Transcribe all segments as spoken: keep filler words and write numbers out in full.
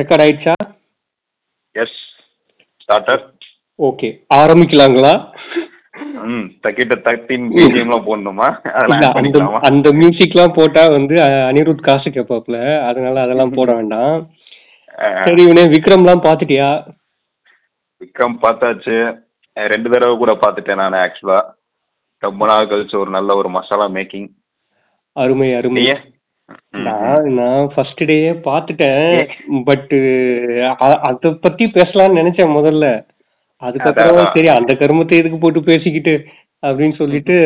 Record ஆயிடுச்சா? S starter. Okay, ஆரம்பிக்கலாங்களா? ம், தக்கிட்ட தட்டின் பிஜிஎம்லாம் போடணுமா? அதெல்லாம் அந்த மியூசிக்லாம் போட்டா வந்து அனிருத் காசு கேட்பாப்ல, அதனால அதெல்லாம் போட வேண்டாம். சரி, இவனே விக்ரம்லாம் பாத்துட்டியா? விக்ரம் பார்த்தாச்சு, ரெண்டு தடவை கூட பார்த்துட்டேன் நான். ஆக்சுவலா ரொம்ப நாள் கழிச்சு ஒரு நல்ல ஒரு மசாலா மேக்கிங். அருமை அருமை. நான் நான் ஃபர்ஸ்ட் டேயே பார்த்துட்டேன், பட் அத பத்தி பேசலாம்னு நினைச்சேன் முதல்ல. அதுக்கப்புறம் சரி அந்த கருமத்தை எதுக்கு போட்டு பேசிக்கிட்டு அப்படின்னு சொல்லிட்டு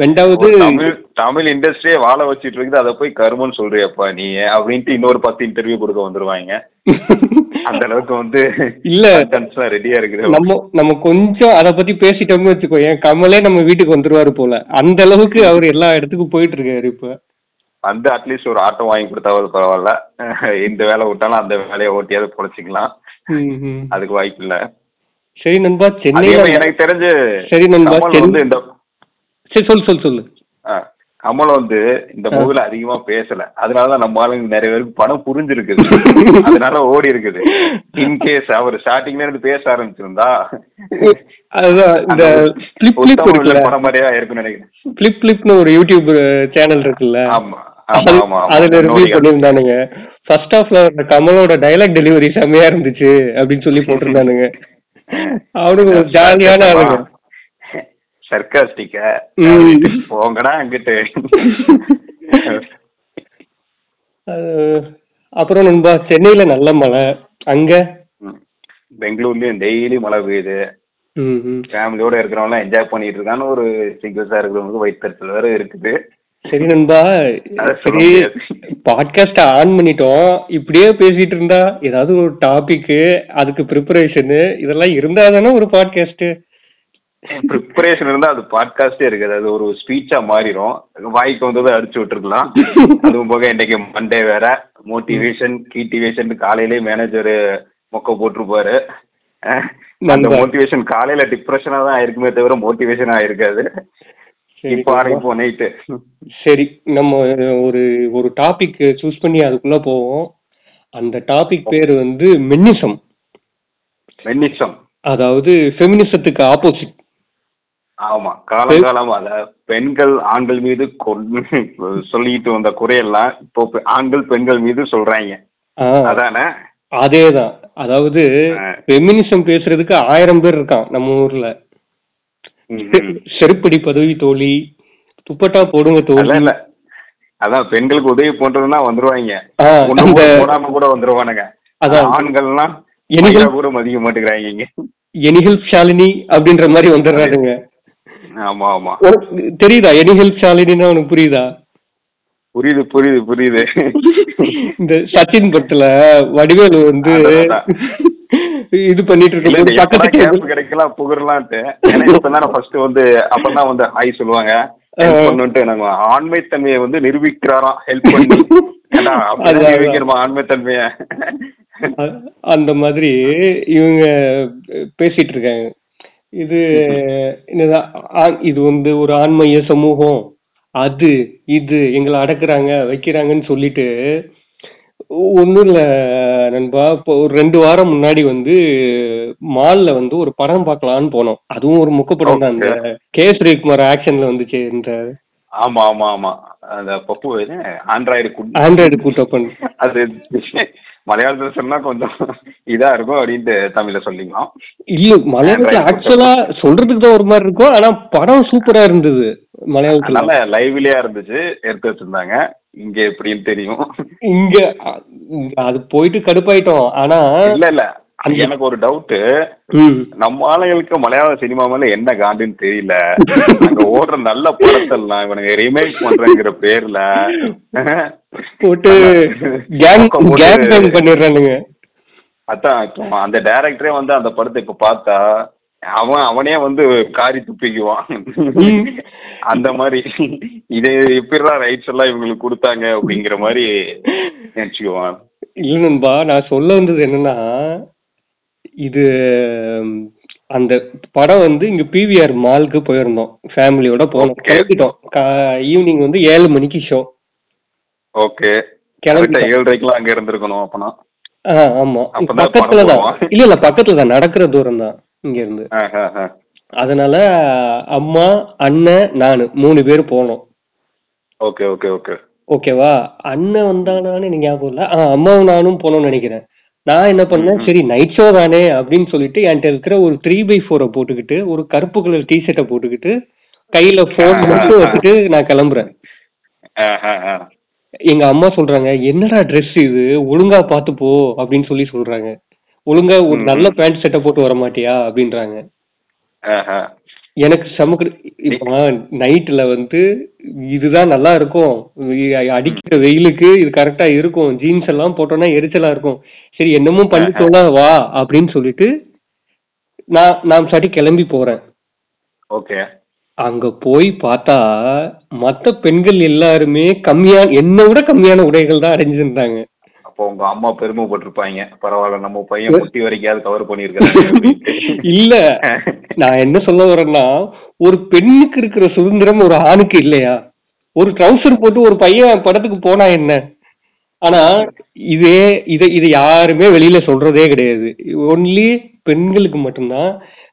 ரெண்டாவது தமிழ் இண்டஸ்ட்ரியே வாழ வச்சிட்டு இருக்குது, அதை போய் கருமன்னு சொல்றியப்பா நீ அப்படின்ட்டு இன்னொரு பத்து இன்டர்வியூ கொடுக்க வந்துருவாங்க. அந்த அளவுக்கு வந்து இல்ல ரெடியா இருக்குது. நம்ம நம்ம கொஞ்சம் அதை பத்தி பேசிட்டோம்னு வச்சுக்கோ, என் கமலே நம்ம வீட்டுக்கு வந்துருவாரு போல. அந்த அளவுக்கு அவர் எல்லா இடத்துக்கும் போயிட்டு இருக்காரு. இப்ப வந்து அட்லீஸ்ட் ஒரு ஆட்டோ வாங்கி கொடுத்தாவது பரவாயில்ல, இந்த வேலை விட்டாலும் அந்த வேலையை ஓட்டியாவது பொழைச்சிக்கலாம். அதுக்கு வாய்ப்பு இல்ல. சரி நண்பா, சென்னையில எனக்கு தெரிஞ்சு சரி நண்பா வந்து இந்த சொல் சொல் சொல்லு கமல் வந்து இந்த மூவில அதிகமா பேசல, அதனாலதான் நம்ம ஆளுங்க நிறைய பேருக்கு பணம் புரிஞ்சிருக்கு, அதனால ஓடி இருக்குது. இன்கேஸ் அவர் ஸ்டார்டிங்ல இருந்து பேச ஆரம்பிச்சிருந்தா படம் மாதிரியா இருக்குன்னு நினைக்கிறேன். ஒரு யூடியூப் சேனல் இருக்குல்ல, அதுல ரிவ்யூ பண்ணிருந்தானுங்க. ஃபர்ஸ்ட் ஹாஃப்ல கமலோட டைலாக் டெலிவரி செம்மையா இருந்துச்சு அப்படின்னு சொல்லி போட்டிருந்தானுங்க. அவனுக்கு ஜாலியான ஆளுங்க, சர்காஸ்டிக்கா போங்கடா அங்கிட்டு. அப்புறம் நண்பா, சென்னையில நல்ல மழை, அங்க பெங்களூர்லயும் டெய்லி மழை பெய்யுது. ஃபேமிலியோட இருக்கிறவங்க என்ஜாய் பண்ணிட்டு இருக்கான்னு ஒரு சிங்கிள்ஸா இருக்கிறவங்களுக்கு வயிற்றுல வேற இருக்குது. சரி நண்பா, சரி பாட்காஸ்ட் ஆன் பண்ணிட்டோம். இப்படியே பேசிட்டு இருந்தா ஏதாவது ஒரு டாபிக்கு, அதுக்கு ப்ரிப்பரேஷனு இதெல்லாம் இருந்தா தானே ஒரு பாட்காஸ்ட். ப்ரிப்பரேஷன் இருந்தா அது பாட்காஸ்டே இருக்காது, அது ஒரு ஸ்பீச்சா மாறிடும். வாய்க்கு வந்ததை அடிச்சு விட்டுருக்கலாம். அதுவும் போக இன்னைக்கு மண்டே வேற, மோட்டிவேஷன் கீட்டிவேஷன் காலையிலேயே மேனேஜரு மொக்க போட்டிருப்பாரு. அந்த மோட்டிவேஷன் காலையில டிப்ரெஷனா தான் ஆயிருக்குமே தவிர மோட்டிவேஷன் ஆயிருக்காது. இப்போ இப்போ நைட்டு சரி நம்ம ஒரு ஒரு டாபிக் சூஸ் பண்ணி அதுக்குள்ள போவோம். அந்த டாபிக் பேரு வந்து மென்னிசம். மென்னிசம் அதாவது ஃபெமினிசத்துக்கு ஆப்போசிட். ஆமா, காலங்காலமா அத பெண்கள் ஆண்கள் மீது சொல்லிட்டு வந்த குறையெல்லாம் இப்போ ஆண்கள் பெண்கள் மீது சொல்றாங்க. அதானே, அதேதான். அதாவது ஃபெமினிசம் பேசுறதுக்கு ஆயிரம் பேர் இருக்கான் நம்ம ஊர்ல. செருப்படி பதவி தோழி, துப்பட்டா போடுங்க தோழி, இல்ல அதான் பெண்களுக்கு உதவி போன்றதுன்னா வந்துருவாங்க, போடாம கூட வந்துருவானுங்க. அதான் ஆண்கள்லாம் அதிக மாட்டேங்கிறாங்க, எனிஹெல்ப் ஷாலினி அப்படின்ற மாதிரி வந்துடுறாங்க. தெரியுதா எனிஹெல்ப் ஷாலினா? உனக்கு புரியுதா? புரியுது புரியுது புரியுது. இந்த சச்சின் படத்துல வடிவேலு வந்து இது பண்ணிட்டு இருக்கலாம் புகழலான்ட்டு ஃபர்ஸ்ட் வந்து அப்பதான் வந்து ஹாய் சொல்லுவாங்க. ஆண்மை தன்மையை வந்து நிரூபிக்கிறாராம் ஹெல்ப் பண்ணி. ஆண்மை தன்மைய அந்த மாதிரி இவங்க பேசிட்டு இருக்காங்க. இது இது வந்து ஒரு ஆண்மைய சமூகம், அது இது எங்களை அடக்குறாங்க வைக்கிறாங்கன்னு சொல்லிட்டு. ஒன்றும் இல்லை நண்பா, இப்போ ஒரு ரெண்டு வாரம் முன்னாடி வந்து மால்ல வந்து ஒரு படம் பார்க்கலான்னு போனோம். அதுவும் ஒரு முக்க படம் தான், அந்த கே ஸ்ரீகுமார் ஆக்ஷன்ல வந்துச்சு இந்த. ஆமா ஆமா ஆமா, அந்த பப்பு ஆண்ட்ராய்டு ஆண்ட்ராய்டு கூட்டப்பன். அது மலையாளத்துல சொன்னா கொஞ்சம் இதா இருக்கும் அப்படின்ட்டு தமிழ்ல சொல்லிக்கலாம். இல்ல மலையாளத்துல ஆக்சுவலா சொல்றதுக்கு தான் ஒரு மாதிரி இருக்கும், ஆனா படம் சூப்பரா இருந்தது மலையாளத்துல. நல்லா லைவ்லியா இருந்துச்சு, எடுத்து வச்சிருந்தாங்க. இங்க எப்படின்னு தெரியும், இங்க அது போயிட்டு கடுப்பாயிட்டோம். ஆனா இல்ல இல்ல, எனக்கு ஒரு டவுட்டு, நம்ம ஆளுங்களுக்கு மலையாள சினிமா மேல என்ன காண்டுன்னு தெரியல. அங்க ஓடுற நல்ல படத்தெல்லாம் இவனுங்க ரீமேக் பண்றங்கிற பேர்ல போட்டு பண்ணிடுறானுங்க. அதான் அந்த டைரக்டரே வந்து அந்த படத்தை இப்ப பார்த்தா அவன் அவனே வந்து காரி துப்பிக்குவான். அந்த மாதிரி இது எப்படிதான் ரைட்ஸ் எல்லாம் இவங்களுக்கு கொடுத்தாங்க அப்படிங்கிற மாதிரி நினைச்சுக்குவான். இல்ல நண்பா, நான் சொல்ல வந்தது என்னன்னா, இது அந்த படம் வந்து இங்க பிவிஆர் மாலுக்கு போயிருந்தோம் ஃபேமிலியோட. போனோம், கிளம்பிட்டோம். ஈவினிங் வந்து ஏழு மணிக்கு ஷோ. ஓகே, கிளம்பிட்டோம். ஏழரைக்குலாம் அங்க இருந்திருக்கணும் அப்பனா. ஆ, ஆமா, அப்பதான் பணம் பக்கத்துல தான். போடுவான். இல்ல இல்ல பக்கத்துல தான், நடக்கிற தூரம் தான் இங்க இருந்து. ஆஹ் ஆஹ் ஆஹ். அதனால அம்மா, அண்ணன், நானு மூணு பேர் போனோம். ஓகே ஓகே ஓகே ஓகேவா? அண்ணன் ம் வந்தானான்னு எனக்கு ஞாபகம் இல்லை. ஆ, அம்மாவும் நானும் போனோம்னு நினைக்கிறேன். நான் என்ன ம் பண்ணேன், ம் சரி நைட் ஷோ தானே அப்படின்னு சொல்லிட்டு என்கிட்ட இருக்கிற ஒரு த்ரீ பை ஃபோரை போட்டுக்கிட்டு, ஒரு கருப்பு கலர் டிஷர்ட்டை போட்டுக்கிட்டு, கையில ஃபோன் ஆஹ் ஆஹ் மட்டும் ஆஹ். வச்சுட்டு நான் கிளம்புறேன். ஆஹ் ஆஹ் ஆஹ். எங்க அம்மா சொல்றாங்க, என்னடா ட்ரெஸ் இது, ஒழுங்கா பார்த்து போ அப்படின்னு சொல்லி சொல்றாங்க. ஒழுங்கா ஒரு ம் நல்ல ம் பேண்ட் செட்டை போட்டு வர மாட்டியா அப்படின்றாங்க. ஆஹ் ஆஹ். எனக்கு சமக்கு நீ- இப்போ நைட்ல வந்து இதுதான் நல்லா இருக்கும், இ- ம் அடிக்கிற வெயிலுக்கு இது கரெக்டா இருக்கும், ஜீன்ஸ் எல்லாம் போட்டோம்னா எரிச்சலா இருக்கும், சரி என்னமோ ஆஹ் ஆஹ். பண்ணிக்கோல வா அப்படின்னு சொல்லிட்டு நான் நான் சரி கிளம்பி போறேன். ஓகே அங்க போய் பார்த்தா மத்த பெண்கள் எல்லாருமே கம்மியா, என்னை விட கம்மியான உடைகள் தான் அடைஞ்சிருந்தாங்க. அப்போ உங்க அம்மா பெருமைப்பட்டிருப்பாங்க, பரவாயில்ல நம்ம பையன் முட்டி வரைக்காவது கவர் பண்ணியிருக்கிறானே அப்படின்ட்டு. இல்ல, நான் என்ன சொல்ல வரேன்னா, ஒரு பெண்ணுக்கு இருக்கிற சுதந்திரம் ஒரு ஆணுக்கு இல்லையா? ஒரு ட்ரவுசர் போட்டு ஒரு பையன் படத்துக்கு போனா என்ன? ஆனா இதே இதை இதை யாருமே வெளியில சொல்றதே கிடையாது. ஒன்லி பெண்களுக்கு மட்டும்தான்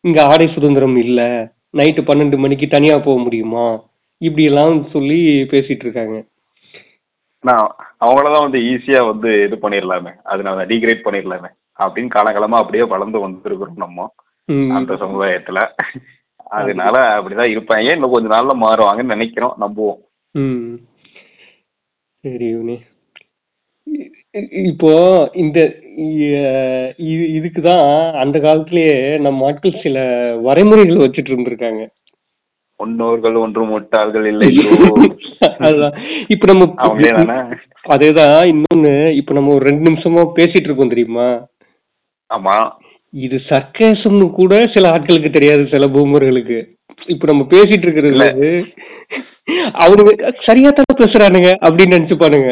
இங்க ஆடை சுதந்திரம் இல்ல, நைட்டு பன்னெண்டு மணிக்கு தனியா போக முடியுமா, இப்படி எல்லாம் சொல்லி பேசிட்டு இருக்காங்க. நான் அவங்களதான் வந்து ஈஸியா வந்து இது பண்ணிடலாமே, அதனால டீக்ரேட் பண்ணிடலாமே அப்படின்னு காலங்காலமா அப்படியே வளர்ந்து வந்துருக்கிறோம் நம்ம அந்த உம் சமுதாயத்துல. ஆமா. அதனால அப்படிதான் இருப்பாங்க, இன்னும் கொஞ்ச நாள்ல மாறுவாங்கன்னு நினைக்கிறோம், நம்புவோம். உம் சரி யுவனே. இ- இ- இப்போ இந்த இ- இ- இதுக்குதான் அந்த காலத்திலேயே நம்ம ஆட்கள் சில வரைமுறைகள் வச்சுட்டு இருந்திருக்காங்க. முன்னோர்கள் ஒன்றும் முட்டாள்கள் இல்லை ப்ரோ, அதுதான் இப்ப நம்ம பு- அவங்களே இ- இ- தானே. அதேதான். இன்னொன்னு, இப்ப நம்ம ஒரு ரெண்டு நிமிஷமா பேசிட்டு இருக்கோம் தெரியுமா, ஆமா இது சர்க்கேசம்னு கூட சில ஆட்களுக்கு தெரியாது, சில பூமர்களுக்கு. இப்ப நம்ம பேசிட்டு இல்ல இருக்கிறது அவனுங்க சரியா தானே பேசுறானுங்க அப்படின்னு நினைச்சுப்பானுங்க.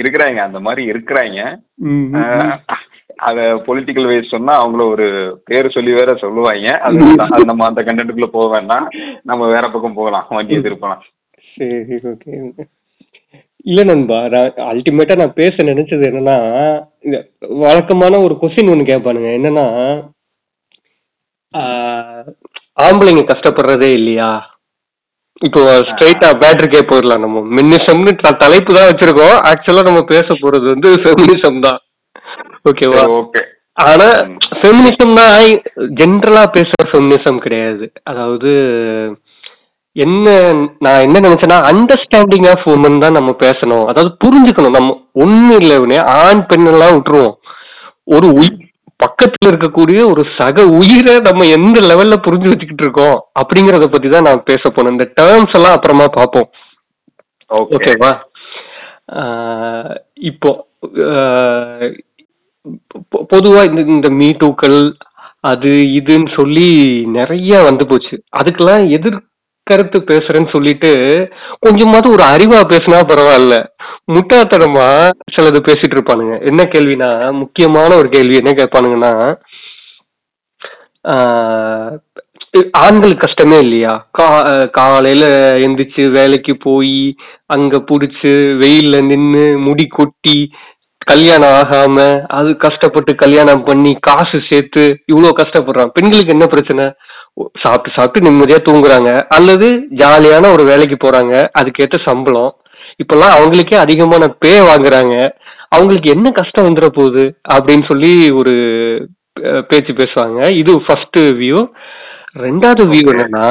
இருக்கிறாங்க அந்த மாதிரி இருக்கிறாங்க. ம், ம், ம். ஆஹ் அத பொலிட்டிக்கல் வைஸ் சொன்னா அவங்கள ஒரு பேர் சொல்லி வேற சொல்லுவாங்க. அது வேண்டாம், அது நம்ம அந்த கண்டென்ட்டுக்குள்ள போக வேண்டாம், நம்ம வேற பக்கம் போகலாம், வண்டியை ம். திருப்பலாம். சரி, ஓகே. இல்ல நண்பா, நான் அல்டிமேட்டா நான் பேச நினைச்சது என்னன்னா, இந்த வழக்கமான ஒரு கொஸ்டின் ஒண்ணு கேட்பானுங்க, என்னன்னா ஆஹ், ஆம்பளைங்க கஷ்டப்படுறதே இல்லையா? இப்போ ஆஹா. ஸ்ட்ரைட்டா பேட்டரிக்கே போயிடலாம். நம்ம மின்னிசம்னு த- தலைப்பு தான் வச்சிருக்கோம். ஆக்சுவலா நம்ம பேச போறது வந்து ஃபெமினிசம் தான், ஓகேவா? சரி ஓகே ஆனா ம் ஃபெமினிசம்னா ஜென்ரலா பேசுற ஃபெமினிசம் கிடையாது. அதாவது என்ன, நான் என்ன நினைச்சேன்னா, அண்டர்ஸ்டாண்டிங் ஆஃப் உமன் தான் நம்ம பேசணும். அதாவது புரிஞ்சுக்கணும், நம்ம ஒண்ணு இல்லைன்னே ஆண் பெண் எல்லாம் விட்டுருவோம். ஒரு உய் ம் பக்கத்துல இருக்கக்கூடிய ஒரு சக உயிரை நம்ம எந்த லெவல்ல புரிஞ்சு வச்சுக்கிட்டு இருக்கோம் அப்படிங்கறத பத்தி தான் நான் பேச போனேன். இந்த டேர்ம்ஸ் எல்லாம் அப்புறமா பார்ப்போம், ஓகே ஓகேவா? ஆஹ் இப்போ ஆஹ் பொ- பொதுவா இந்த இந்த மீ டூக்கள் அது இதுன்னு சொல்லி நிறைய வந்து போச்சு. அதுக்கெல்லாம் எதிர்கருத்து பேசுறேன்னு சொல்லிட்டு கொஞ்சமாவது ஒரு அறிவா பேசினா பரவாயில்ல, முட்டாள்தனமா சிலது பேசிட்டு இருப்பானுங்க. என்ன கேள்வினா, முக்கியமான ஒரு கேள்வி என்ன கேட்பானுங்கன்னா, ஆஹ் ஆண்களுக்கு கஷ்டமே இல்லையா? கா அஹ் காலையில எந்திரிச்சு வேலைக்கு போய் அங்க புடிச்சு வெயில்ல நின்னு முடி கொட்டி கல்யாணம் ஆகாம, அது கஷ்டப்பட்டு கல்யாணம் பண்ணி காசு சேர்த்து இவ்வளவு கஷ்டப்படுறான். பெண்களுக்கு என்ன பிரச்சனை? ஒ- சாப்பிட்டு சாப்பிட்டு நிம்மதியா தூங்குறாங்க, அல்லது ஜாலியான ஒரு வேலைக்கு போறாங்க, அதுக்கேற்ற சம்பளம். இப்பெல்லாம் அவங்களுக்கே அதிகமான பே வாங்குறாங்க. அவங்களுக்கு என்ன கஷ்டம் வந்துட போகுது அப்படின்னு சொல்லி ஒரு அஹ் பேச்சு பேசுவாங்க. இது ஃபர்ஸ்ட் வியூ. ரெண்டாவது வியூ ஓகே என்னன்னா,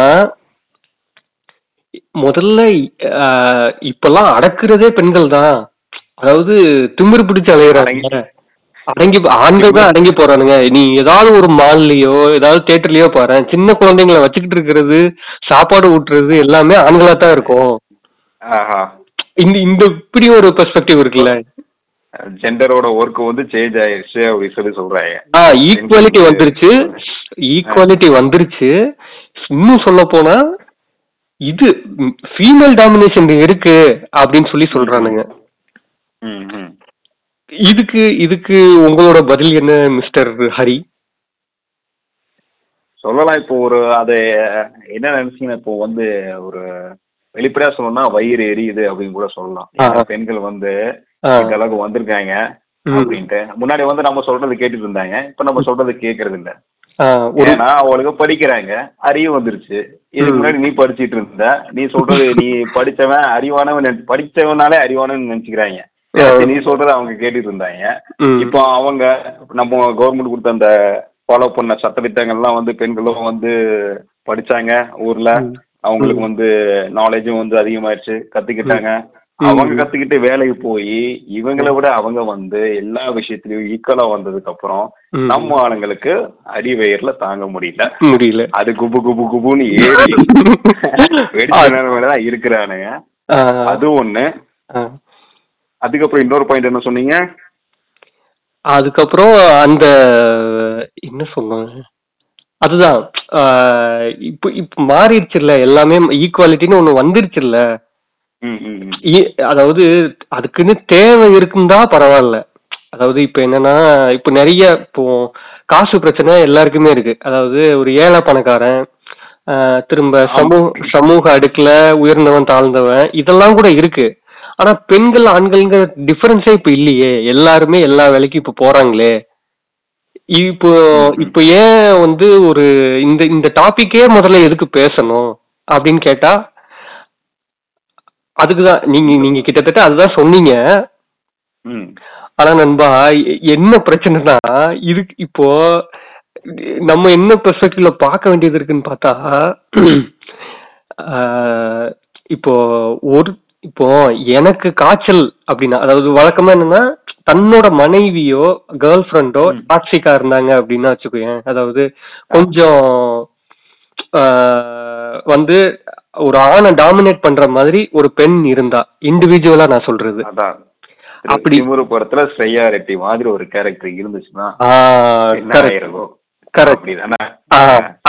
முதல்ல அஹ், இப்பெல்லாம் அடக்குறதே பெண்கள் தான். அதாவது திமிரு பிடிச்சு அடங்கி அலையிறாங்க, அடங்கி ஆண்கள் தான் திமிர். அடங்கி போறானுங்க. நீ ஏதாவது ஒரு மால்லயோ ஏதாவது தேட்டர்லயோ பாரு, சின்ன குழந்தைங்களை வச்சுக்கிட்டு இருக்கிறது, சாப்பாடு ஊட்டுறது எல்லாமே ஆண்களா தான் இருக்கும். ஆஹா, இந்த இந்த இப்படி ஒரு பெர்ஸ்பெக்டிவ் இருக்குல்ல. ஜெண்டரோட ஒர்க் வந்து சேஞ்ச் ஆயிடுச்சு அப்படின்னு சொல்லி சொல்றாங்க ஆ, பெண்கள் ஈக்குவாலிட்டி வந்து. வந்துருச்சு, ஆஹ் ஈக்குவாலிட்டி வந்துருச்சு. இன்னும் சொல்ல போனா இது ஃபீமேல் டாமினேஷன் இருக்கு அப்படின்னு சொல்லி ம் ம் சொல்றானுங்க. ம் ம் இதுக்கு இதுக்கு உங்களோட பதில் என்ன மிஸ்டர் ஹரி? சொல்லலாம். இப்போ ஒரு அது என்ன நினைச்சீங்கன்னா, இப்போ வந்து ஒரு வெளிப்படையா சொல்லணும்னா வயிறு எரியுது அப்படின்னு கூட சொல்லலாம். ஆ ஏன்னா பெண்கள் வந்து ஆ இந்த அளவுக்கு வந்திருக்காங்க, அப்படின்ட்டு முன்னாடி வந்து நம்ம சொல்றது கேட்டுட்டு இருந்தாங்க, இப்ப நம்ம சொல்றது கேட்கறது இல்ல. ஏன்னா அவங்களுக்கு படிக்கிறாங்க, அறிவு வந்துருச்சு. இதுக்கு முன்னாடி நீ படிச்சுட்டு இருந்த, நீ சொல்றது நீ படிச்சவன் அறிவானவன், படிச்சவனாலே அறிவானவன் நினைச்சுக்கிறாங்க. நீ சொல்றது அவங்க கேட்டுட்டு இருந்தாங்க. இப்போ அவங்க நம்ம கவர்மெண்ட் கொடுத்த அந்த ஃபாலோ பண்ண சட்ட திட்டங்கள்லாம் வந்து பெண்களும் வந்து படிச்சாங்க ஊர்ல, அவங்களுக்கு வந்து நாலேஜும் வந்து அதிகமாயிருச்சு, கத்துக்கிட்டாங்க. அவங்க கத்துக்கிட்டு வேலைக்கு போய் இவங்களை விட அவங்க வந்து எல்லா விஷயத்திலயும் ஈக்குவலா வந்ததுக்கு அப்புறம் நம்ம ஆளுங்களுக்கு அடிவயர்ல தாங்க முடியல முடியல அது குபு குபு குபுன்னு ஏறி வேடிதான் இருக்கிறானுங்க. அது ஒண்ணு. அதுக்கப்புறம் இன்னொரு பாயிண்ட் என்ன சொன்னீங்க? அதுக்கப்புறம் அந்த என்ன சொன்னாங்க, அதுதான் இப்போ இப்ப மாறிடுச்சுல்ல, எல்லாமே ஈக்குவாலிட்டின்னு ஒண்ணு வந்துருச்சுல்ல. அதாவது அதுக்குன்னு தேவை இருக்குந்தா பரவாயில்ல. அதாவது இப்ப என்னன்னா, இப்ப நிறைய இப்போ காசு பிரச்சனை எல்லாருக்குமே இருக்கு. அதாவது ஒரு ஏழை பணக்காரன், ஆஹ் திரும்ப சமூக சமூக அடுக்குல உயர்ந்தவன் தாழ்ந்தவன், இதெல்லாம் கூட இருக்கு. ஆனா பெண்கள் ஆண்கள்ங்கிற டிஃபரன்ஸே இப்ப இல்லையே, எல்லாருமே எல்லா வேலைக்கும் இப்ப போறாங்களே. இப்போ இப்ப ஏன் வந்து ஒரு இந்த இந்த டாபிக்கே முதல்ல எதுக்கு பேசணும் அப்படின்னு கேட்டா, அதுக்குதான் நீங்க நீங்க கிட்டத்தட்ட அதுதான் சொன்னீங்க. ஆனா நண்பா என்ன பிரச்சனைனா, இது இப்போ நம்ம என்ன பெர்ஸ்பெக்டிவ்ல பார்க்க வேண்டியது இருக்குன்னு பார்த்தா, இப்போ ஒரு இப்போ எனக்கு காய்ச்சல் அப்படின்னா, அதாவது வழக்கமா என்னன்னா தன்னோட மனைவியோ கேர்ள் ஃப்ரெண்டோ டாக்ஸிக்கா இருந்தாங்க அப்படின்னா வச்சுக்கோயேன், அதாவது கொஞ்சம் வந்து ஒரு ஆணை டாமினேட் பண்ற மாதிரி ஒரு பெண் இருந்தா, இண்டிவிஜுவலா நான் சொல்றது, அப்படி ஒரு படத்துல ஸ்ரேயா ரெட்டி மாதிரி ஒரு கேரக்டர் இருந்துச்சுன்னா,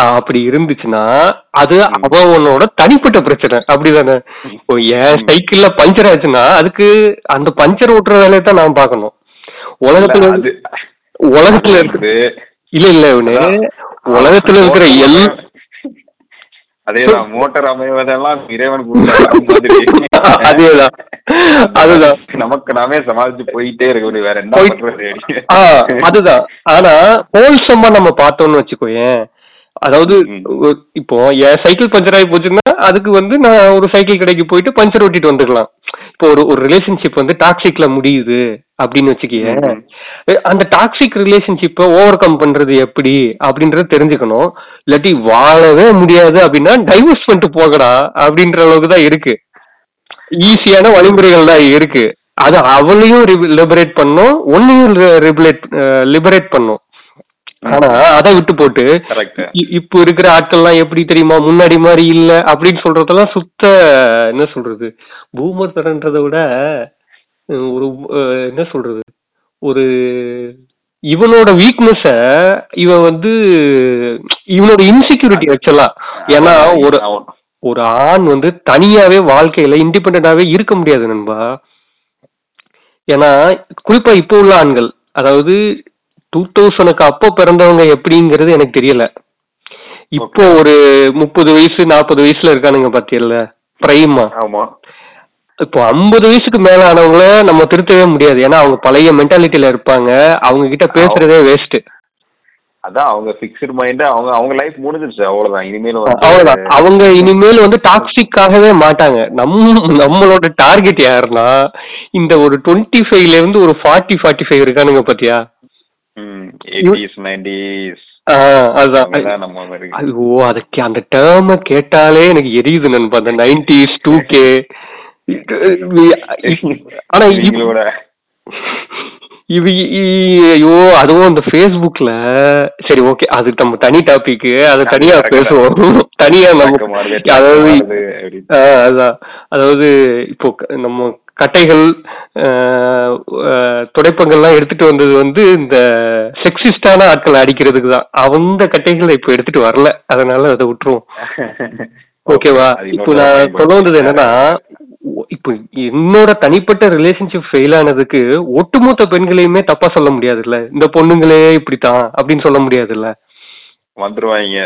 அப்படி இருந்துச்சுன்னா அது அவனோட தனிப்பட்ட பிரச்சனை, அப்படிதானே? என் சைக்கிள்ல பஞ்சர் ஆச்சுன்னா அதுக்கு அந்த பஞ்சர் ஓட்டுற வேலையை தான் நான் பாக்கணும். உலகத்துல உலகத்துல இருக்குது இல்ல இல்ல இவனு உலகத்துல இருக்கிற எல் அதேதான் மோட்டார் அமைவதெல்லாம் இறைவன் அதேதான் அதுதான் நமக்கு நாமே சமாளிச்சு போயிட்டே இருக்க வேற என்ன அதுதான். ஆனா ஹோல்சமா நம்ம பார்த்தோம்னு வச்சுக்கோயேன், அதாவது இப்போ என் சைக்கிள் பஞ்சர் ஆகி போச்சுன்னா அதுக்கு வந்து நான் ஒரு சைக்கிள் கடைக்கு போயிட்டு பஞ்சர் ஓட்டிட்டு வந்துக்கலாம். இப்போ ஒரு ஒரு ரிலேஷன்ஷிப் வந்து டாக்ஸிக்ல முடியுது அப்படின்னு வச்சுக்க, அந்த டாக்ஸிக் ரிலேஷன்ஷிப்பை ஓவர் கம் பண்றது எப்படி அப்படின்றது தெரிஞ்சுக்கணும். இல்லாட்டி வாழவே முடியாது அப்படின்னா டைவர்ஸ் பண்ணிட்டு போகடா அப்படின்ற அளவுக்கு தான் இருக்கு. ஈஸியான வழிமுறைகள் தான் இருக்கு. அது அவளையும் லிபரேட் பண்ணும், ஒன்னையும் லிபரேட் பண்ணும். ஆனா அதை விட்டு போட்டு இப்ப இருக்கிற ஆட்கள் எல்லாம் எப்படி தெரியுமா, முன்னாடி மாதிரி இல்ல அப்படின்னு சொல்றதெல்லாம் சுத்த என்ன சொல்றது, பூமர் தரன்றதை விட ஒரு என்ன சொல்றது, ஒரு இவனோட வீக்னஸ இவன் வந்து இவனோட இன்செக்யூரிட்டி ஆக்சுவலா. ஏன்னா ஒரு ஒரு ஆண் வந்து தனியாவே வாழ்க்கையில இண்டிபெண்டாவே இருக்க முடியாது நண்பா. ஏன்னா குறிப்பா இப்ப உள்ள ஆண்கள், அதாவது டூ தௌசண்ட்க்கு அப்போ பிறந்தவங்க எப்படிங்கிறது எனக்கு தெரியல, இப்போ ஒரு முப்பது வயசு நாற்பது வயசுல இருக்கானுங்க பாத்தியல்ல பிரைமா. இப்போ ஐம்பது வயசுக்கு மேல ஆனவங்கள நம்ம திருத்தவே முடியாது, ஏன்னா அவங்க பழைய மென்டாலிட்டியில இருப்பாங்க, அவங்க கிட்ட பேசுறதே வேஸ்ட். அதான் அவங்க ஃபிக்ஸ்ட் மைண்ட், அவங்க அவங்க லைஃப் முடிஞ்சிருச்சு, அவ்வளவுதான். இனிமேல் அவ்வளவுதான், அவங்க இனிமேல் வந்து டாக்ஸிக்காகவே மாட்டாங்க. நம்ம நம்மளோட டார்கெட் யாருன்னா இந்த ஒரு டுவெண்ட்டி ஃபைவ்ல இருந்து ஒரு ஃபார்ட்டி ஃபார்ட்டி ஃபைவ் இருக்கானுங்க பாத்தியா, அந்த டேர்ம கேட்டாலே எனக்கு எரியுது நண்பா, அந்த நைன்டிஸ் டூ கே. ஆனா இது ஐயோ, அதுவும் அந்த ஃபேஸ்புக்ல. சரி ஓகே, அது நம்ம தனி டாபிக், அது தனியா பேசுவோம் தனியா. அதாவது அதான் அதாவது இப்போ நம்ம கட்டைகள் துடைப்பங்கள்லாம் எடுத்துட்டு வந்தது வந்து இந்த செக்ஸிஸ்டான ஆட்களை அடிக்கிறதுக்கு தான். அந்த கட்டைகளை இப்ப எடுத்துட்டு வரல, அதனால அதை விட்டுருவோம். ஓகேவா, இப்போ நான் சொல்ல வந்தது என்னன்னா, இப்போ என்னோட தனிப்பட்ட ரிலேஷன்ஷிப் ஃபெயில் ஆனதுக்கு ஒட்டுமொத்த பெண்களையுமே தப்பா சொல்ல முடியாதுல்ல, இந்த பொண்ணுங்களே இப்படித்தான் அப்படின்னு சொல்ல முடியாதுல்ல, வந்துருவாங்க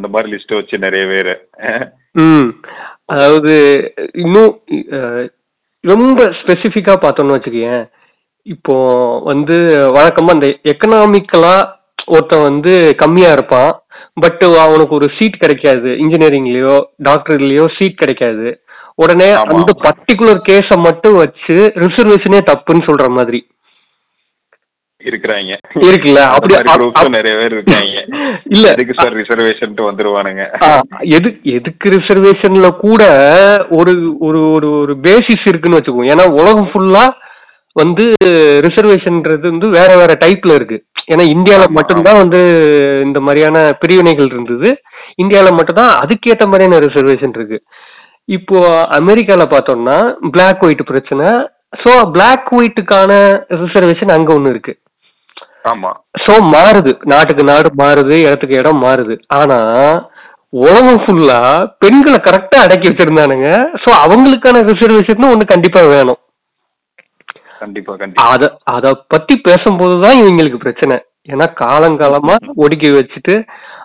அந்த மாதிரி லிஸ்ட் வச்சு நிறைய பேரு. ம் அதாவது இன்னும் ரொம்ப ஸ்பெசிஃபிக்கா பார்த்தோம்னு வச்சுக்கேன், இப்போ வந்து வழக்கமா இந்த எக்கனாமிக்கலா ஒருத்தன் வந்து கம்மியா இருப்பான், பட் அவனுக்கு ஒரு சீட் கிடைக்காது, இன்ஜினியரிங்லயோ டாக்டர்லயோ சீட் கிடைக்காது. உடனே ஆமா அந்த ஆமா பர்டிகுலர் கேஸை மட்டும் வச்சு ரிசர்வேஷனே தப்புன்னு சொல்ற மாதிரி இருக்கிறாங்க. இருக்குல்ல? அந்த அப்படி மாதிரி அப்- குரூப்ஸும் அப்- நிறைய பேர் இருக்காங்க. இல்ல எதுக்கு சார் ரிசர்வேஷன் வந்துருவானுங்க? ஆ, எது எதுக்கு ரிசர்வேஷன்ல கூட ஒரு ஒரு ஒரு ஒரு பேசிஸ் இருக்குன்னு வச்சுக்கோங்க. ஏன்னா உலகம் ஃபுல்லா வந்து ரிசர்வேஷன்ன்றது வந்து வேற வேற டைப்ல இருக்கு. ஏன்னா இந்தியால ஆமா மட்டும்தான் ஆமா வந்து இந்த மாதிரியான பிரிவினைகள் இருந்தது, இந்தியால மட்டும்தான் அதுக்கேற்ற மாதிரியான ரிசர்வேஷன் இருக்கு. இப்போ அமெரிக்கால பார்த்தோம்னா Black ஒயிட் பிரச்சனை, ஸோ Black ஒயிட்டுக்கான ரிசர்வேஷன் அங்க ஒன்று இருக்கு. ஆமா ஸோ மாறுது, நாட்டுக்கு நாடு மாறுது, இடத்துக்கு இடம் மாறுது. ஆனா உலகம் ஃபுல்லா பெண்களை கரெக்டா அடக்கி வச்சிருந்தானுங்க. ஸோ அவங்களுக்கான ரிசர்வேஷன் ஒன்று கண்டிப்பா வேணும். கண்டிப்பா கண்டிப்பா. அத அத பத்தி பேசும்போது தான் இவங்களுக்கு பிரச்சனை. ஏன்னா காலங்காலமா ஒடுக்கி வச்சுட்டு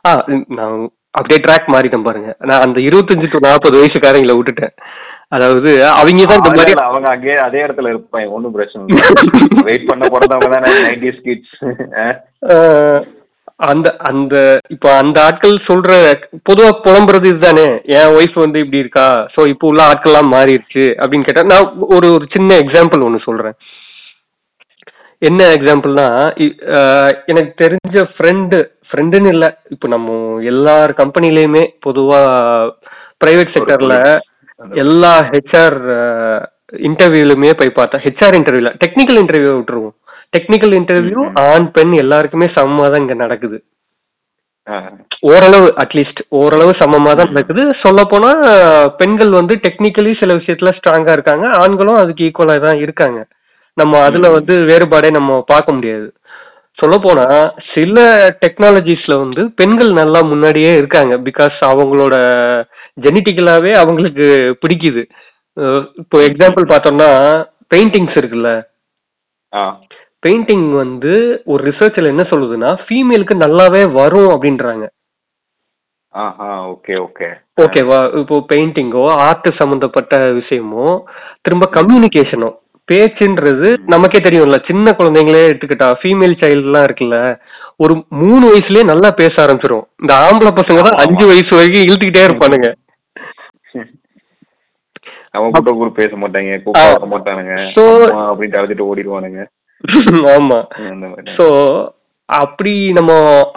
ஆ நான் அப்படியே ட்ராக் மாறிட்டேன் பாருங்க. நான் அந்த இருபத்தஞ்சு டு நாற்பது வயசுக்காரங்களை விட்டுட்டேன். அதாவது அவங்க தான் இந்த ஆஹ் இல்ல மாதிரி இல்ல அவங்க அங்கேயே அதே இடத்துல இருப்பாங்க, ஒன்றும் பிரச்சனை இல்லை. வெயிட் பண்ண பிறந்தவங்க தானே நைன்டிஸ் கிட்ஸ். அஹ், அந்த அந்த இப்ப அந்த ஆட்கள் சொல்ற பொதுவா புலம்புறது இதுதானே, என் ஒய்ஃப் வந்து இப்படி இருக்கா, சோ இப்போ உள்ள ஆட்கள்லாம் மாறிடுச்சு அப்படின்னு கேட்டா. நான் ஒரு ஒரு சின்ன எக்ஸாம்பிள் ஒன்னு சொல்றேன். என்ன எக்ஸாம்பிள்னா இ- அஹ் எனக்கு தெரிஞ்ச ஃப்ரெண்டு ஃப்ரெண்டுன்னு இல்லை, இப்போ நம்ம எல்லார் கம்பெனிலையுமே பொதுவா பிரைவேட் ஒரு செக்டர்ல கொலீக் அந்த மாதிரி. எல்லா ஹெச்ஆர் இன்டர்வியூலுமே போய் பார்த்தா, ஹெச்ஆர் இன்டர்வியூல டெக்னிக்கல் இன்டர்வியூ விட்டுருவோம், டெக்னிக்கல் ம் இன்டர்வியூ ம் ஆண் பெண் எல்லாருக்குமே சமமாக தான் இங்கே நடக்குது, ஆஹ் ஓரளவு அட்லீஸ்ட் ஓரளவு சமமாக தான் ம் நடக்குது. சொல்லப்போனா அஹ், பெண்கள் வந்து டெக்னிக்கலி சில விஷயத்துல ஸ்ட்ராங்கா இருக்காங்க, ஆண்களும் அதுக்கு ஈக்குவலாக தான் இருக்காங்க. நம்ம ம் அதுல வந்து ம் வேறுபாடே நம்ம பார்க்க முடியாது. சொல்லப்போனா ஆமா சில டெக்னாலஜிஸ்ல வந்து பெண்கள் நல்லா முன்னாடியே இருக்காங்க, பிகாஸ் அவங்களோட ஜெனட்டிக்கலாவே அவங்களுக்கு பிடிக்குது. அஹ், இப்போ ம் ம் எக்ஸாம்பிள் ம் பார்த்தோம்னா பெயிண்டிங்ஸ் இருக்குல்ல, ஆ பெயிண்டிங் வந்து ஒரு ரிசர்ச்ல என்ன சொல்லுதுன்னா ஃபீமேலுக்கு நல்லாவே வரும் அப்படின்றாங்க. ஆஹா ஓகே ஓகே ஆ ஓகேவா? இப்போ பெயிண்டிங்கோ ஆர்ட் சம்பந்தப்பட்ட விஷயமோ, திரும்ப ம் ம் கம்யூனிகேஷனோ, பேச்சுன்றது ம் நமக்கே தெரியும்ல. சின்ன குழந்தைங்களே எடுத்துக்கிட்டா ஃபீமேல் சைல்டுலாம் இருக்குல்ல, ஒரு மூணு வயசுலயே நல்லா பேச ஆரம்பிச்சிடும். இந்த ஆம்பளை பசங்க தான் ஆமா அஞ்சு ஆமா வயசு வரைக்கும் இழுத்துக்கிட்டே இருப்பானுங்க. அவன் கூப்பிட்ட கூப்பிட்டு பேச மாட்டாங்க, கூப்பிட்டா வர மாட்டானுங்க, ஸோ அம்மா அப்படின்ட்டு அழைச்சிட்டு ஓடிடுவானுங்க. ஆமா, ம், அந்த மாதிரி ஸோ அப்படி நம்ம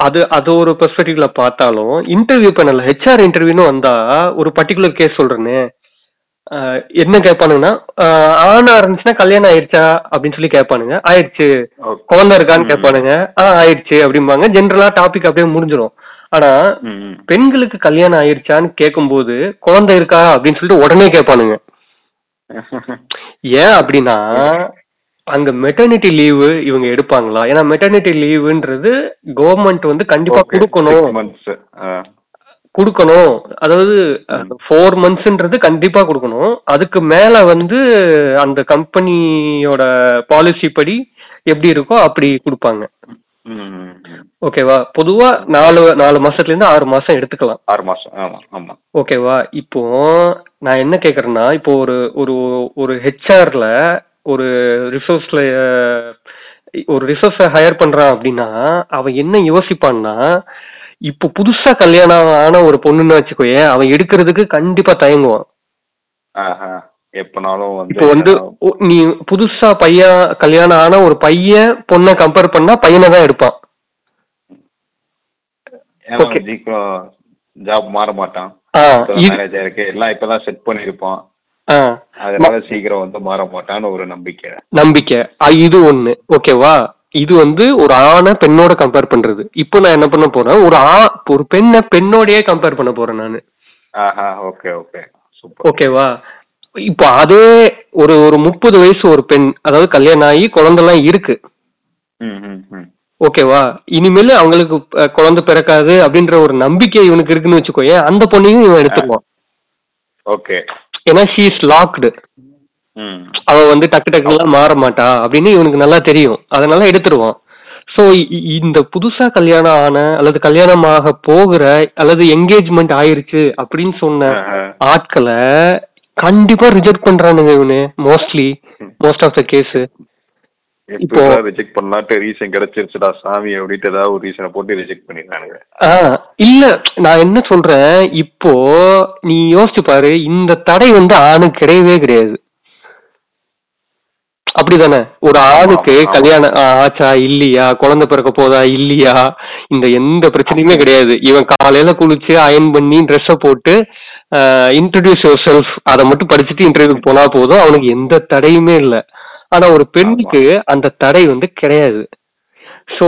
அது அது ஒரு பெர்ஸ்பெக்டிவ்ல பார்த்தாலும் இன்டர்வியூ பண்ணல ஹெச்ஆர் இன்டர்வியூன்னு வந்தா ஒரு பர்டிகுலர் கேஸ் சொல்றேன்னு ஆஹ் என்ன கேட்பானுங்கன்னா ஆஹ் ஆணா இருந்துச்சுன்னா கல்யாணம் ஆயிடுச்சா அப்படின்னு சொல்லி கேட்பானுங்க. ஆயிடுச்சு. ஓகே. குழந்தை இருக்கான்னு ம் ம் கேட்பானுங்க. ஆ ஆயிடுச்சு அப்படிம்பாங்க. ஜென்ரலா டாபிக் அப்படியே முடிஞ்சிடும். ஆனா ம் ம். பெண்களுக்கு கல்யாணம் ஆயிடுச்சான்னு கேட்கும்போது குழந்தை இருக்கா அப்படின்னு சொல்லிட்டு உடனே கேட்பானுங்க. ஏன் அப்படின்னா இது- அங்க மெட்டர்னிட்டி லீவு இவங்க எடுப்பாங்களா? ஏன்னா மெட்டர்னிட்டி லீவுன்றது கவர்மெண்ட் வந்து கண்டிப்பா ஓகே கொடுக்கணும் சிக்ஸ் மந்த்ஸ். ஆ கொடுக்கணும். அதாவது ம் ஃபோர் மந்த்ஸ்ன்றது கண்டிப்பா கொடுக்கணும். அதுக்கு மேல வந்து அந்த கம்பெனியோட பாலிசி படி எப்படி இருக்கோ அப்படி கொடுப்பாங்க. ம் ம், ம். ஓகேவா? பொதுவா ஓகே நாலு நாலு மாசத்துல இருந்து ஆறு மாசம் எடுத்துக்கலாம். ஆறு மாசம். ஆமா ஆமா ஓகேவா? இப்போ நான் என்ன கேக்குறேன்னா, இப்போ ஒரு ஒரு ஒரு ஹெச்ஆர்ல ஒரு ரிசோர்ஸ்ல ஒரு ரிசோர்ஸ ஹையர் பண்றான் அப்படின்னா அவன் என்ன யோசிப்பான்னா, இப்போ புதுசா கல்யாணம் ஆன ஒரு பொண்ணுன்னு வச்சுக்கோயே, அவன் எடுக்கிறதுக்கு கண்டிப்பா தயங்குவான். ஆஹா எப்பனாலும் வந்து இப்போ வந்து என்னன்னா ஒ- நீ புதுசா பையன் கல்யாணம் ஆன ஒரு பையன் பொண்ணை கம்பேர் பண்ணா பையனை தான் எடுப்பான். ஏன்னா ஓகே. சீக்கிரம் ஜாப் மாற மாட்டான், ஆ இப்பதான் இது மேரேஜ் ஆயிருக்கு, எல்லாம் இப்பதான் செட் பண்ணியிருப்பான், ஆ ம- அதனால சீக்கிரம் வந்து மாற மாட்டான்னு ஒரு நம்பிக்கை. நம்பிக்கை. அ, இது ஒண்ணு. ஓகேவா? இது வந்து ஒரு ஆணை பெண்ணோட கம்பேர் பண்றது. இப்போ நான் என்ன பண்ண போறேன், ஒரு ஆ ஒரு பெண்ணை பெண்ணோடயே கம்பேர் பண்ண போறேன் நான். ஆஹா ஓகே ஓகே சூப்பர். ஓகேவா? இப்போ அதே ஒரு ஒரு முப்பது வயசு ஒரு பெண், அதாவது கல்யாணம் ஆகி குழந்தைலாம் இருக்கு. ம் ம் ம் ஓகேவா? இனிமேல் அவங்களுக்கு அ, குழந்தை பிறக்காது அப்படின்ற ஒரு நம்பிக்கை இவனுக்கு இருக்குன்னு வச்சுக்கோயேன், அந்த பொண்ணையும் இவன் ஆ எடுத்துக்குவான். ஓகே ஏன்னா ஷீ இஸ் லாக்டு, ம் அவ வந்து டக்கு அவ்- டக்குலாம் மாற மாட்டா அப்படின்னு இவனுக்கு நல்லா தெரியும், அதனால எடுத்துருவான். ஸோ இந்த புதுசா கல்யாணம் ஆன அல்லது கல்யாணமாக போகிற அல்லது என்கேஜ்மெண்ட் ஆயிருச்சு அப்படின்னு சொன்ன ஆஹா ஆட்களை கண்டிப்பா ரிஜெக்ட் பண்றானுங்க இவனு. மோஸ்ட்லி ம். மோஸ்ட் ஆஃப் த கேஸ் இப்போ ரிஜெக்ட் பண்ணலாட்ட ரீசன் கிடைச்சிருச்சுடா சாமி அப்படின்ட்டு ஏதாவது ஒரு ரீசனை போட்டு ரிஜெக்ட் பண்ணிடுறானுங்க. ஆஹ் இல்ல, நான் என்ன சொல்றேன், இப்போ நீ யோசிச்சு பாரு, இந்த தடை வந்து ஆணுக்கு கிடையவே கிடையாது, அப்படிதானே? ஒரு ஆணுக்கு கல்யாணம் ஆச்சா இல்லையா, குழந்தை பிறக்க போதா இல்லையா, இந்த எந்த பிரச்சனையுமே கிடையாது. இவன் காலையில குளிச்சு அயன் பண்ணி ட்ரெஸ்ஸ போட்டு இன்ட்ரடியூஸ் யுவர் செல்ஃப் அதை மட்டும் படிச்சுட்டு இன்டர்வியூக்கு போனா போதும், அவனுக்கு எந்த தடையுமே இல்லை. ஆனா ஒரு பெண்ணுக்கு அந்த தடை வந்து கிடையாது. சோ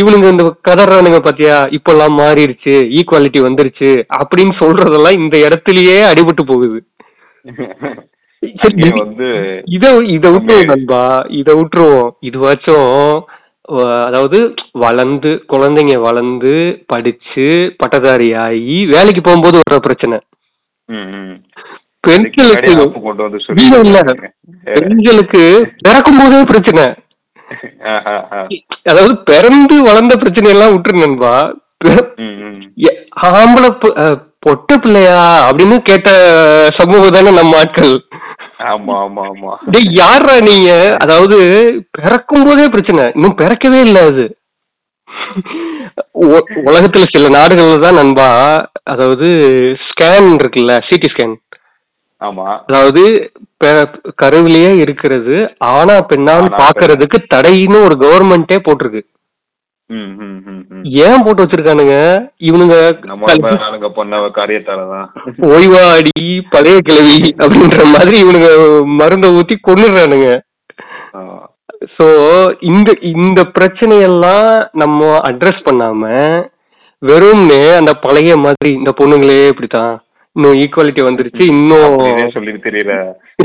இவனுங்க இந்த கதறானுங்க பாத்தியா, இப்பெல்லாம் மாறிடுச்சு, ஈக்குவாலிட்டி வந்துருச்சு அப்படின்னு சொல்றதெல்லாம் இந்த இடத்துலயே அடிபட்டு போகுது. இத இத விட்டுருவோம் நண்பா, இத விட்டுருவோம். இதுவாச்சும் அதாவது வளர்ந்து, குழந்தைங்க வளர்ந்து படிச்சு பட்டதாரி ஆகி வேலைக்கு போகும்போது வர்ற பிரச்சனை, பெண்களுக்கு பெண்களுக்கு பிறக்கும் போதே பிரச்சனை. அதாவது பிறந்து வளர்ந்த பிரச்சனை எல்லாம் விட்டுரு நண்பா. ஆம்பளை பொட்ட பிள்ளையா அப்படின்னு கேட்ட சமூகம் தானே நம்ம ஆட்கள். யாரா நீங்க, அதாவது பிறக்கும் போதே பிரச்சனை, இன்னும் பிறக்கவே இல்லை. அது உலகத்துல சில நாடுகள்ல தான் நண்பா, அதாவது ஸ்கேன் இருக்குல்ல, சிடி ஸ்கேன், அதாவது கருவிலேயே இருக்கிறது ஆனா பெண்ணான்னு பாக்குறதுக்கு தடைன்னு ஒரு கவர்மெண்டே போட்டிருக்கு. ஏன் போட்டு வச்சிருக்கானுங்க இவனுங்க? ஓய்வாடி பழைய கிழவி அப்படின்ற மாதிரி இவனுங்க மருந்த ஊத்தி கொண்டுறானுங்க. சோ இந்த இந்த பிரச்சனையெல்லாம் நம்ம அட்ரஸ் பண்ணாம வெறும்னு அந்த பழைய மாதிரி இந்த பொண்ணுங்களே இப்படித்தான், இன்னும் ஈக்குவாலிட்டி வந்துருச்சு, இன்னும் சொல்லி தெரியல,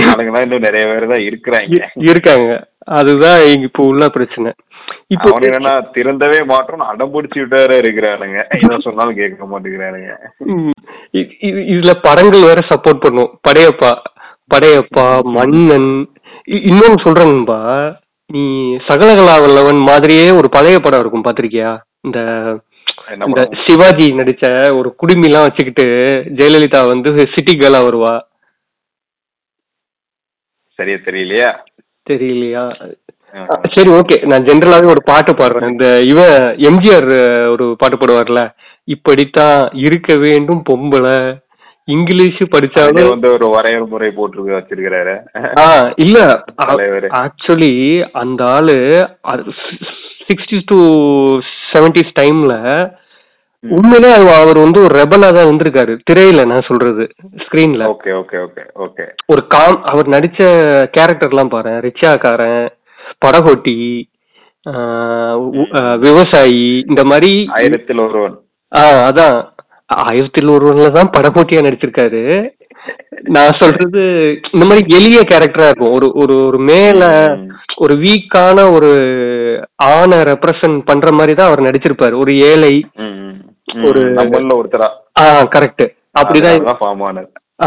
இன்னும் நிறைய பேர் தான் இருக்கிறாங்க இருக்காங்க. அதுதான் இப்போ உள்ள பிரச்சனை. இப்போ என்னன்னா திறந்தவே மாற்றம் அடம்பிடிச்சு விட்டார இருக்கிறானுங்க, என்ன சொன்னாலும் கேட்க மாட்டேங்கிறானுங்க. இதுல படங்கள் வேற சப்போர்ட் பண்ணும், படையப்பா படையப்பா மன்னன். இன்னொன்னு சொல்றேன்பா, நீ சகலகலாவல்லவன் மாதிரியே ஒரு பழைய படம் இருக்கும் பாத்திருக்கியா, இந்த இந்த சிவாஜி நடிச்ச ஒரு குடுமி எல்லாம் வச்சுக்கிட்டு ஜெயலலிதா வந்து சிட்டி கேர்லா வருவா. சரியா தெரியலையா தெரியலையா சரி ஓகே. நான் ஜென்ரலாவே ஒரு பாட்டு பாடுறேன், இந்த இவன் எம்ஜிஆர் ஒரு பாட்டு பாடுவார்ல, இப்படித்தான் இருக்க வேண்டும் பொம்பளை, இங்கிலீஷ் படிச்சாலும் வந்து ஒரு வரையறை போட்டு வச்சிருக்கிறாரு. ஆஹ் இல்ல, ஆக்சுவலி அந்த ஆளு சிக்ஸ்டீஸ் டு செவன்டீஸ் டைம்ல உண்மையிலே அவர் வந்து ஒரு ரெபலா தான் இருந்திருக்காரு திரையில. நான் சொல்றது ஸ்கிரீன்ல. Okay okay okay okay. ஒரு காம் அவர் நடிச்ச கேரக்டர் எல்லாம் பாரு, ரிச்சாக்காரன், படகோட்டி, விவசாயி, இந்த மாதிரி ஆயிரத்தில் ஒருவன். ஆஹ் அதான் ஆயிரத்தில் ஒருவன்லதான் படகோட்டியா நடிச்சிருக்காரு. நான் சொல்றது இந்த மாதிரி எளிய கேரக்டரா இருக்கும், ஒரு ஒரு ஒரு மேல ஒரு வீக்கான ஒரு ஆணை ரெப்ரசன்ட் பண்ற மாதிரி தான் அவர் நடிச்சிருப்பாரு, ஒரு ஏழை ஒரு ஒருத்தரா. ஆஹ் கரெக்ட், அப்படிதான்.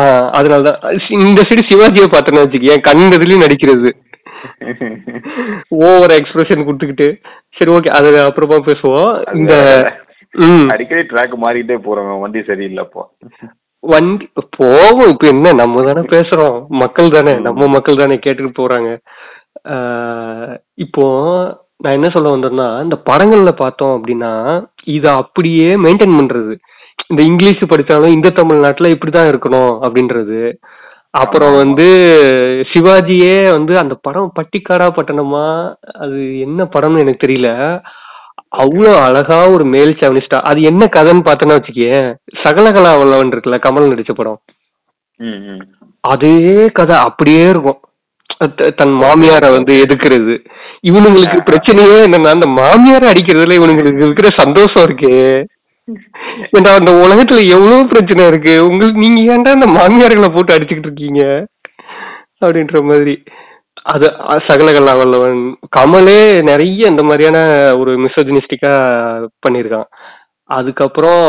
ஆஹ் அதனாலதான் இந்த சைடு சிவாஜியை பார்த்தேன்னு வச்சுக்க, என் கண் இதுலயும் நடிக்கிறது ஓவர் எக்ஸ்பிரஷன் கொடுத்துக்கிட்டு. சரி ஓகே, அது அப்புறமா பேசுவோம். இந்த அடிக்கடி ட்ராக் மாறிட்டே போறோம், வண்டி சரியில்லப்போ வண்டி போகும். இப்ப என்ன, நம்ம தானே பேசுறோம், மக்கள் தானே, நம்ம மக்கள் தானே கேட்டுட்டு போறாங்க. இப்போ நான் என்ன சொல்ல வந்தேன்னா, இந்த படங்கள்ல பார்த்தோம் அப்படின்னா இதை அப்படியே மெயின்டைன் பண்றது, இந்த இங்கிலீஷ் படிச்சாலும் இந்த தமிழ்நாட்டுல இப்படிதான் இருக்கணும் அப்படின்றது. அப்புறம் வந்து சிவாஜியே வந்து அந்த படம் பட்டிக்காடா பட்டணமா, அது என்ன படம்னு எனக்கு தெரியல, அவ்வளோ அழகா ஒரு மேல் செவனிஸ்டா. அது என்ன கதைன்னு பார்த்தோன்னா வச்சுக்கியே, சகலகலா வல்லவன் இருக்குல்ல, கமல் நடிச்ச படம், அதே கதை அப்படியே இருக்கும். தன் மாமியார வந்து எதுக்குறது, இவனுங்களுக்கு பிரச்சனையே என்னன்னா அந்த மாமியார அடிக்கிறதுல இவனுங்களுக்கு இருக்கிற சந்தோஷம் இருக்கு. ஏண்டா அந்த உலகத்துல எவ்வளவு பிரச்சனை இருக்கு உங்களுக்கு, நீங்க ஏன்டா அந்த மாமியார்களை போட்டு அடிச்சுக்கிட்டு இருக்கீங்க அப்படின்ற மாதிரி. அது சகலகலா வல்லவன், கமலே நிறைய இந்த மாதிரியான ஒரு மிசோஜினிஸ்டிக்கா பண்ணிருக்கான். அதுக்கப்புறம்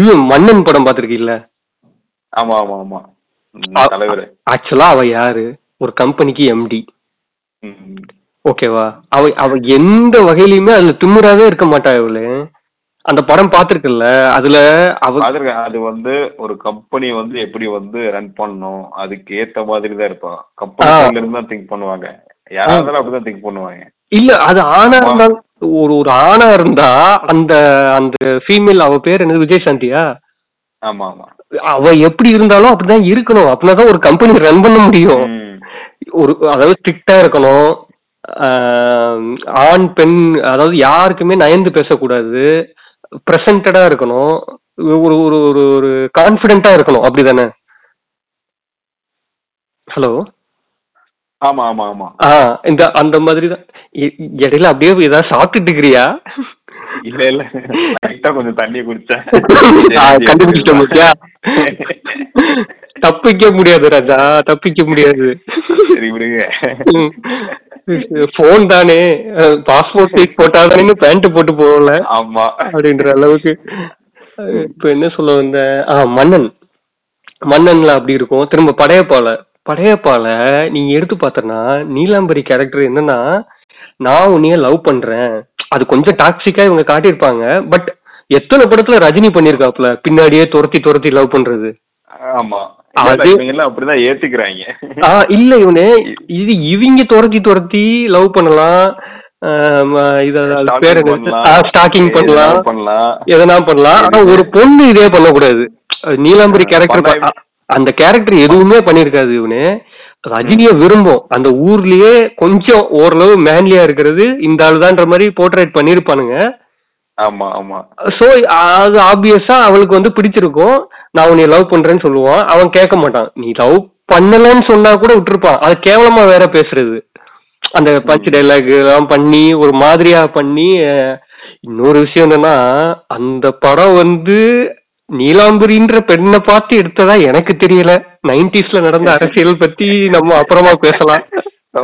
இவன் மன்னன் படம் பாத்திருக்கீல்ல? ஆமா ஆமா ஆமா. ஆக்சுவலா அவ யாரு, ஒரு கம்பெனிக்கு எம்டி, ஓகேவா? அவ அவ எந்த வகையிலுமே அதுல திமிராவே இருக்க மாட்டா. இவளு அந்த படம் பாத்திருக்குல்ல, அதுல அவ அது வந்து ஒரு கம்பெனி வந்து எப்படி வந்து ரன் பண்ணும் அதுக்கு ஏத்த மாதிரி தான் இருப்பான், கம்பெனில இருந்து தான் திங்க் பண்ணுவாங்க. யாராவது அப்படிதான் திங்க் பண்ணுவாங்க. இல்ல அது ஆனா இருந்தாலும் ஒரு ஒரு ஆணா இருந்தா அந்த அந்த ஃபீமேல் அவ பேர் என்னது விஜயசாந்தியா, ஆமா ஆமா, அவ எப்படி இருந்தாலும் அப்படிதான் இருக்கணும். அப்படின்னாதான் ஒரு கம்பெனி ரன் பண்ண முடியும். ஒரு அதாவது ஸ்ட்ரிக்டா இருக்கணும், ஆண் பெண் அதாவது யாருக்குமே நயந்து பேசக்கூடாது, பிரசன்டடா இருக்கணும், ஒரு ஒரு ஒரு ஒரு கான்ஃபிடென்ட்டா இருக்கணும். அப்படிதானே? ஹலோ. ஆமா ஆமா ஆமா. ஆஹ் இந்த அந்த மாதிரி தான். இடையில அப்படியே ஏதாவது சாப்பிட்டு இருக்கிறியா? இல்ல இல்ல, கொஞ்சம் தண்ணிய குடிச்சேன். கண்டுபிடிச்சிட்டா தப்பிக்க முடியாது ராஜா, தப்பிக்க முடியாது. போன் தானே, பாஸ்போர்ட் சைஸ் போட்டாதானு பேண்ட் போட்டு போகல. ஆமா, அப்படின்ற அளவுக்கு. இப்ப என்ன சொல்ல வந்த, ஆஹ் மன்னன் மன்னன்ல அப்படி இருக்கும். திரும்ப படையப்பால படையப்பால நீங்க எடுத்து பார்த்தனா நீலாம்பரி கேரக்டர் என்னன்னா, நான் உன்னைய லவ் பண்றேன், அது கொஞ்சம் டாக்ஸிக்கா இவங்க காட்டியிருப்பாங்க. பட் எத்தனை படத்துல ரஜினி பண்ணிருக்காப்ல, பின்னாடியே துரத்தி துரத்தி லவ் பண்றது. ஆமா, அப்படிதான் ஏத்துக்கிறாங்க. ஆஹ் இல்ல இவனு இது இவங்க துரத்தி துரத்தி லவ் பண்ணலாம், ஸ்டாக்கிங் பண்ணலாம், எதனா பண்ணலாம். ஆனா ஒரு பொண்ணு இதே பண்ணக்கூடாது. நீலாம்பரி கேரக்டர் அந்த கேரக்டர் எதுவுமே பண்ணிருக்காது. இவனு ரஜினிய விரும்பும், அந்த ஊர்லயே கொஞ்சம் ஓரளவு மேன்லியா இருக்கிறது இந்த ஆளுதான்ற மாதிரி போர்ட்ரேட் பண்ணிருப்பானுங்க. ஆமா ஆமா. சோ அது ஆப்வியஸா அவளுக்கு வந்து பிடிச்சிருக்கும், நான் உன்னை லவ் பண்றேன்னு சொல்லுவான். அவன் கேட்க மாட்டான், நீ லவ் பண்ணலன்னு சொன்னா கூட விட்டுருப்பான். அது கேவலமா வேற பேசுறது, அந்த பஞ்சு டைலாக் எல்லாம் பண்ணி ஒரு மாதிரியா பண்ணி. இன்னொரு விஷயம் என்னன்னா, அந்த படம் வந்து நீலாம்பரின்ற பெண்ணை பார்த்து எடுத்ததா எனக்கு தெரியல. நைன்டிஸ்ல நடந்த அரசியல் பத்தி நம்ம அப்புறமா பேசலாம்.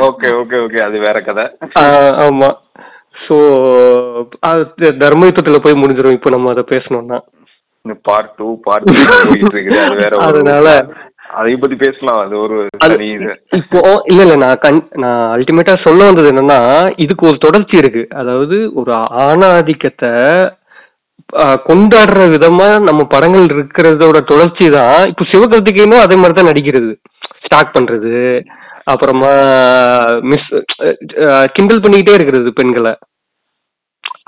ஓகே ஓகே ஓகே, அது வேற கதை. ஆமா. சோ தர்ம யுத்தத்துல போய் முடிஞ்சிரும் இப்ப நம்ம அதை பேசணும்னா. பார்ட் டூ பார்ட் இருக்குது, அது வேற. அதனால அதை பத்தி பேசலாம், அது ஒரு இப்போ. இல்ல இல்ல, நான் கண் நான் அல்டிமேட்டா சொல்ல வந்தது என்னன்னா, இதுக்கு ஒரு தொடர்ச்சி இருக்கு. அதாவது ஒரு ஆணாதிக்கத்தை கொண்டாடுற விதமா நம்ம படங்கள் இருக்கிறதோட தொடர்ச்சி தான். இப்போ சிவகார்த்திகேயனும் அதே மாதிரிதான் நடிக்கிறது, ஸ்டாக் பண்றது, அப்புறமா மிஸ் கிண்டல் பண்ணிக்கிட்டே இருக்கிறது பெண்களை.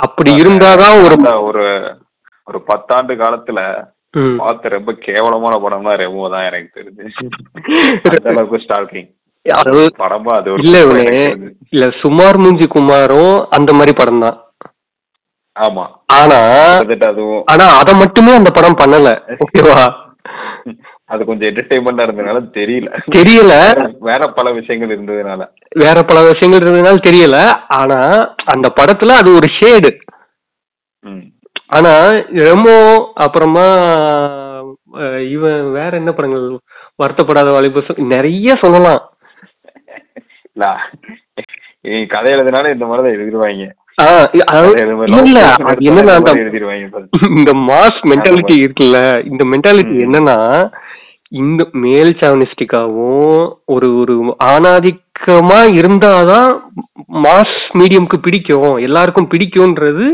அப்படி இருந்தாதான் ஒரு ஒரு ஒரு பத்தாண்டு காலத்துல பார்த்த ரொம்ப கேவலமான படம்னா ரெமோ தான் எனக்கு தெரிஞ்சு. படமா அது இல்ல இல்ல, சுமார் மூஞ்சி குமாரும் அந்த மாதிரி படம் தான். ஆமா, ஆனா ஆனா அத மட்டுமே அந்த படம் பண்ணல. ஓகேவா, அது கொஞ்சம் என்டர்டெயின்மெண்டா இருந்ததுனால தெரியல தெரியல வேற பல விஷயங்கள் இருந்ததுனால வேற பல விஷயங்கள் இருந்ததுனால தெரியல. ஆனா அந்த படத்துல அது ஒரு ஷேடு. ஆனா ரெமோ, அப்புறமா இவன் வேற என்ன படங்கள், வருத்தப்படாத வாலிபசம், நிறைய சொல்லலாம். கதை எழுதுனால இந்த மாதிரிதான் எழுதிருவாங்க. இந்த மாஸ் மென்டாலிட்டி இருக்குல்ல, இந்த மென்டாலிட்டி என்னன்னா, இந்த மேல் சாவனிஸ்டிக்காவும் ஒரு ஒரு ஆணாதிக்கமா இருந்தாதான் மாஸ் மீடியம்க்கு பிடிக்கும், எல்லாருக்கும் பிடிக்கும்ன்றது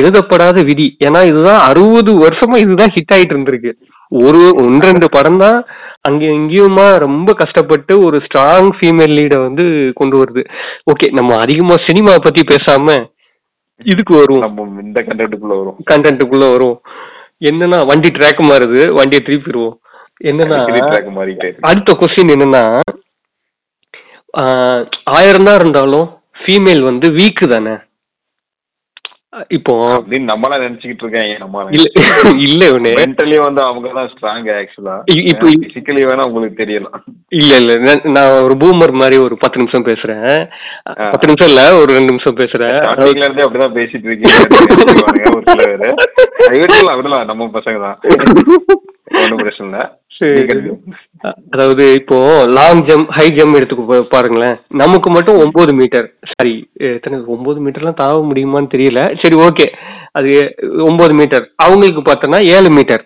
எழுதப்படாத விதி. ஏன்னா இதுதான் அறுபது வருஷமா இதுதான் ஹிட் ஆயிட்டு இருந்திருக்கு. ஒரு ஒன்றெண்டு படம் தான் அங்க எங்கேயுமா ரொம்ப கஷ்டப்பட்டு ஒரு ஸ்ட்ராங் ஃபீமேல் லீட வந்து கொண்டு வருது. ஓகே, நம்ம அதிகமா சினிமா பத்தி பேசாம இதுக்கு வரும், இந்த கண்டென்ட்டுக்குள்ள வரும் கண்டென்ட்டுக்குள்ள வரும் என்னன்னா, வண்டி ட்ராக் மாறுது, வண்டியை திருப்பிடுவோம். என்னன்னா, அடுத்த கொஸ்டின் என்னன்னா, ஆயிரம் தான் இருந்தாலும் ஃபீமேல் வந்து வீக்கு தானே இப்போ நம்மளா நினைச்சுக்கிட்டு இருக்காங்க. தெரியலாம். இல்ல இல்ல, நான் ஒரு பூமர் மாதிரி ஒரு பத்து நிமிஷம் பேசுறேன், பத்து நிமிஷம் இல்ல ஒரு ரெண்டு நிமிஷம் பேசுறேன். அப்படிதான் பேசிட்டு இருக்கீங்க. அப்படிலாம் நம்ம பசங்க தான், ஒன்னும் பிரச்சனை இல்ல. அதாவது இப்போ லாங் ஜம்ப் ஹை ஜம்ப் எடுத்துக்க பாருங்களேன், நமக்கு மட்டும் ஒன்பது மீட்டர் சாரி எத்தனை ஒன்பது மீட்டர்லாம் தாவ முடியுமான்னு தெரியல. சரி ஓகே, அது ஒன்பது மீட்டர், அவங்களுக்கு பார்த்தோன்னா ஏழு மீட்டர்.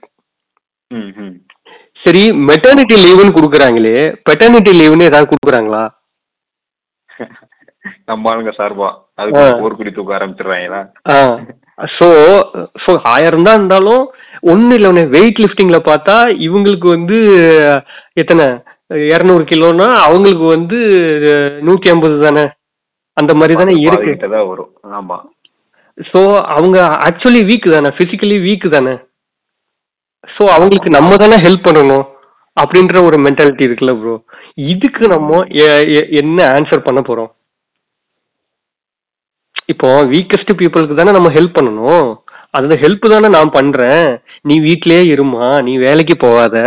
சரி, மெட்டர்னிட்டி லீவுன்னு கொடுக்குறாங்களே, பெட்டர்னிட்டி லீவுன்னு ஏதாவது கொடுக்குறாங்களா? நம்ம ஆளுங்க சார்பா அதுக்கு ஒரு குடி தூக்க ஆரம்பிச்சிடுறாங்களா? சோ சோ ஆயிரம் தான் இருந்தாலும் ஒண்ணு இல்ல. உடனே வெயிட் லிப்டிங்ல பார்த்தா இவங்களுக்கு வந்து எத்தனை இரநூறு கிலோன்னா அவங்களுக்கு வந்து நூற்றி ஐம்பது தானே, அந்த மாதிரி தானே இருக்கு தான் வரும். ஆமா, ஸோ அவங்க ஆக்சுவலி வீக் தானே, பிசிக்கலி வீக் தானே, ஸோ அவங்களுக்கு நம்ம தானே ஹெல்ப் பண்ணணும் அப்படின்ற ஒரு மென்டாலிட்டி இருக்குல்ல ப்ரோ. இதுக்கு நம்ம என்ன ஆன்சர் பண்ண போறோம்? இப்போ வீக்கஸ்ட் பீப்புளுக்கு தானே நம்ம ஹெல்ப் பண்ணணும், அந்த ஹெல்ப் தானே நான் பண்றேன், நீ வீட்லயே இருமா, நீ வேலைக்கு போகாத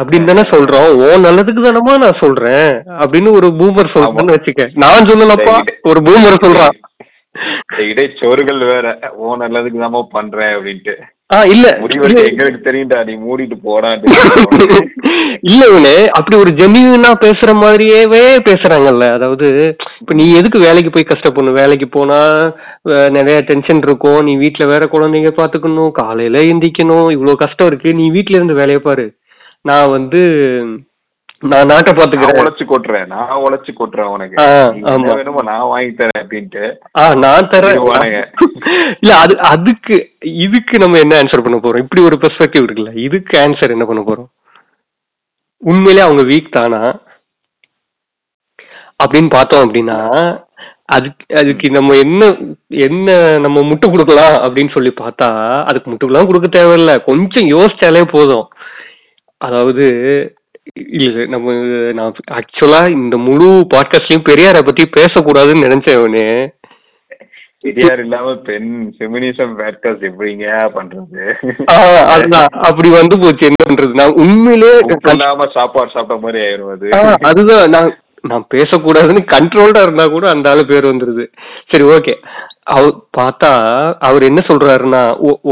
அப்படின்னு தானே சொல்றோம், ஓ நல்லதுக்கு தானமா நான் சொல்றேன் அப்படின்னு ஒரு பூமர் சொல்றேன்னு வச்சுக்க. நான் சொல்லலப்பா, ஒரு பூமர் சொல்றான். இடைச்சோறுகள் வேற, ஓ நல்லதுக்கு தானமா பண்றேன் அப்படின்ட்டு எங்களுக்கு தெரியும்டா, நீ மூடிட்டு போறான் இல்ல இவனே அப்படி ஒரு ஜெனியூனா பேசுற மாதிரியேவே பேசுறாங்கல்ல. அதாவது இப்ப நீ எதுக்கு வேலைக்கு போய் கஷ்டப்படணும், வேலைக்கு போனா நிறைய டென்ஷன் இருக்கும், நீ வீட்டுல வேற குழந்தைங்க பாத்துக்கணும், காலையில எந்திக்கணும், இவ்வளவு கஷ்டம் இருக்கு, நீ வீட்டுல இருந்து வேலையை பாரு, நான் வந்து நான் நாட்டை பாத்துக்கிறேன், உழைச்சு கொட்டுறேன், நான் உழைச்சு கொட்டுறேன் உனக்கு, ஆமா வேணுமா நான் வாங்கி தரேன் அப்படின்ட்டு நான் தரேன் இல்ல. அது அதுக்கு இதுக்கு நம்ம என்ன ஆன்சர் பண்ண போறோம்? இப்படி ஒரு பெர்ஸ்பெக்டிவ் இருக்குல்ல, இதுக்கு ஆன்சர் என்ன பண்ண போறோம்? உண்மையிலே அவங்க வீக் தானா அப்படின்னு பார்த்தோம் அப்படின்னா அதுக்கு அதுக்கு நம்ம என்ன என்ன நம்ம முட்டு கொடுக்கலாம் அப்படின்னு சொல்லி பார்த்தா, அதுக்கு முட்டுக்கெல்லாம் கொடுக்க தேவையில்ல, கொஞ்சம் யோசிச்சாலே போதும். அதாவது இல்ல நம்ம நான் ஆக்சுவலா இந்த முழு பாட்காஸ்ட்லயும் பெரியாரை பத்தி பேசக்கூடாதுன்னு நினைச்சவனே, பெரியார் இல்லாம பெண் ஃபெமினிசம் பாட்காஸ்ட் எப்படிங்க பண்றது? அப்படி வந்து போச்சு, என்ன பண்றது? நான் உண்மையிலே சாப்பாடு சாப்பிட்ட மாதிரி ஆயிடுவது. அதுதான் நான் நான் பேசக்கூடாதுன்னு கண்ட்ரோல்டா இருந்தா கூட அந்த ஆளு பேர் வந்துருது. சரி ஓகே, அவர் பார்த்தா அவர் என்ன சொல்றாருன்னா,